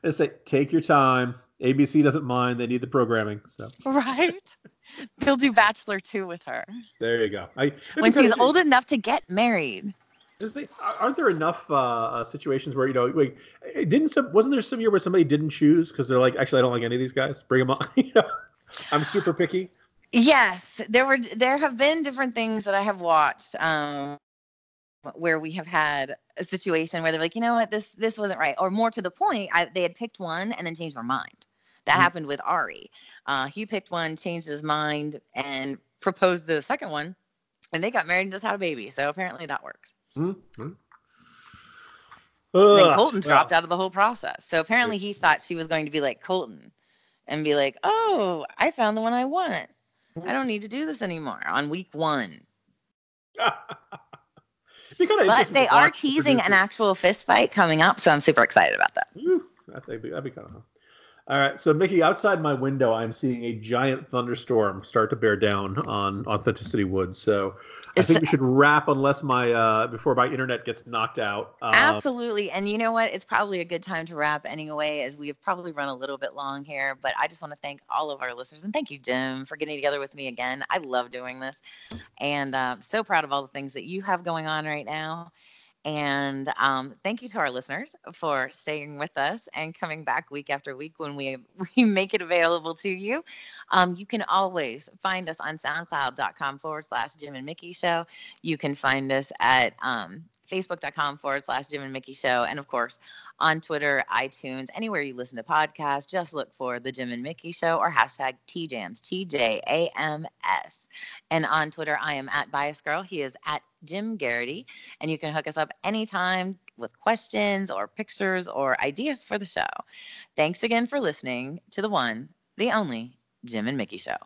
It's like, take your time. A B C doesn't mind. They need the programming. So right. They'll do Bachelor two with her. There you go. I, when she's old enough to get married. They, aren't there enough uh, situations where, you know, like, didn't some, wasn't there some year where somebody didn't choose because they're like, actually, I don't like any of these guys. Bring them on. You know, I'm super picky. Yes. There were, there have been different things that I have watched. Um, where we have had a situation where they're like, you know what, this this wasn't right. Or more to the point, I, they had picked one and then changed their mind. That mm-hmm. happened with Ari. Uh, he picked one, changed his mind, and proposed the second one. And they got married and just had a baby. So apparently that works. Mm-hmm. Uh, then Colton uh, dropped out of the whole process. So apparently he thought she was going to be like Colton and be like, oh, I found the one I want. I don't need to do this anymore on week one. But they are teasing an actual fist fight coming up, so I'm super excited about that. Ooh, that'd be, that'd be kind of fun. All right, so Mickey, outside my window, I'm seeing a giant thunderstorm start to bear down on Authenticity Woods. So I think we should wrap unless my uh, before my internet gets knocked out. Uh, absolutely, and you know what? It's probably a good time to wrap anyway, as we have probably run a little bit long here. But I just want to thank all of our listeners, and thank you, Jim, for getting together with me again. I love doing this, and uh, so proud of all the things that you have going on right now. And um, thank you to our listeners for staying with us and coming back week after week when we we make it available to you. Um, you can always find us on SoundCloud.com forward slash Jim and Mickey Show. You can find us at um, Facebook.com forward slash Jim and Mickey Show. And, of course, on Twitter, iTunes, anywhere you listen to podcasts, just look for The Jim and Mickey Show or hashtag T Jams, T J A M S. And on Twitter, I am at Bias Girl. He is at Jim Garrity. And you can hook us up anytime with questions or pictures or ideas for the show. Thanks again for listening to the one, the only Jim and Mickey Show.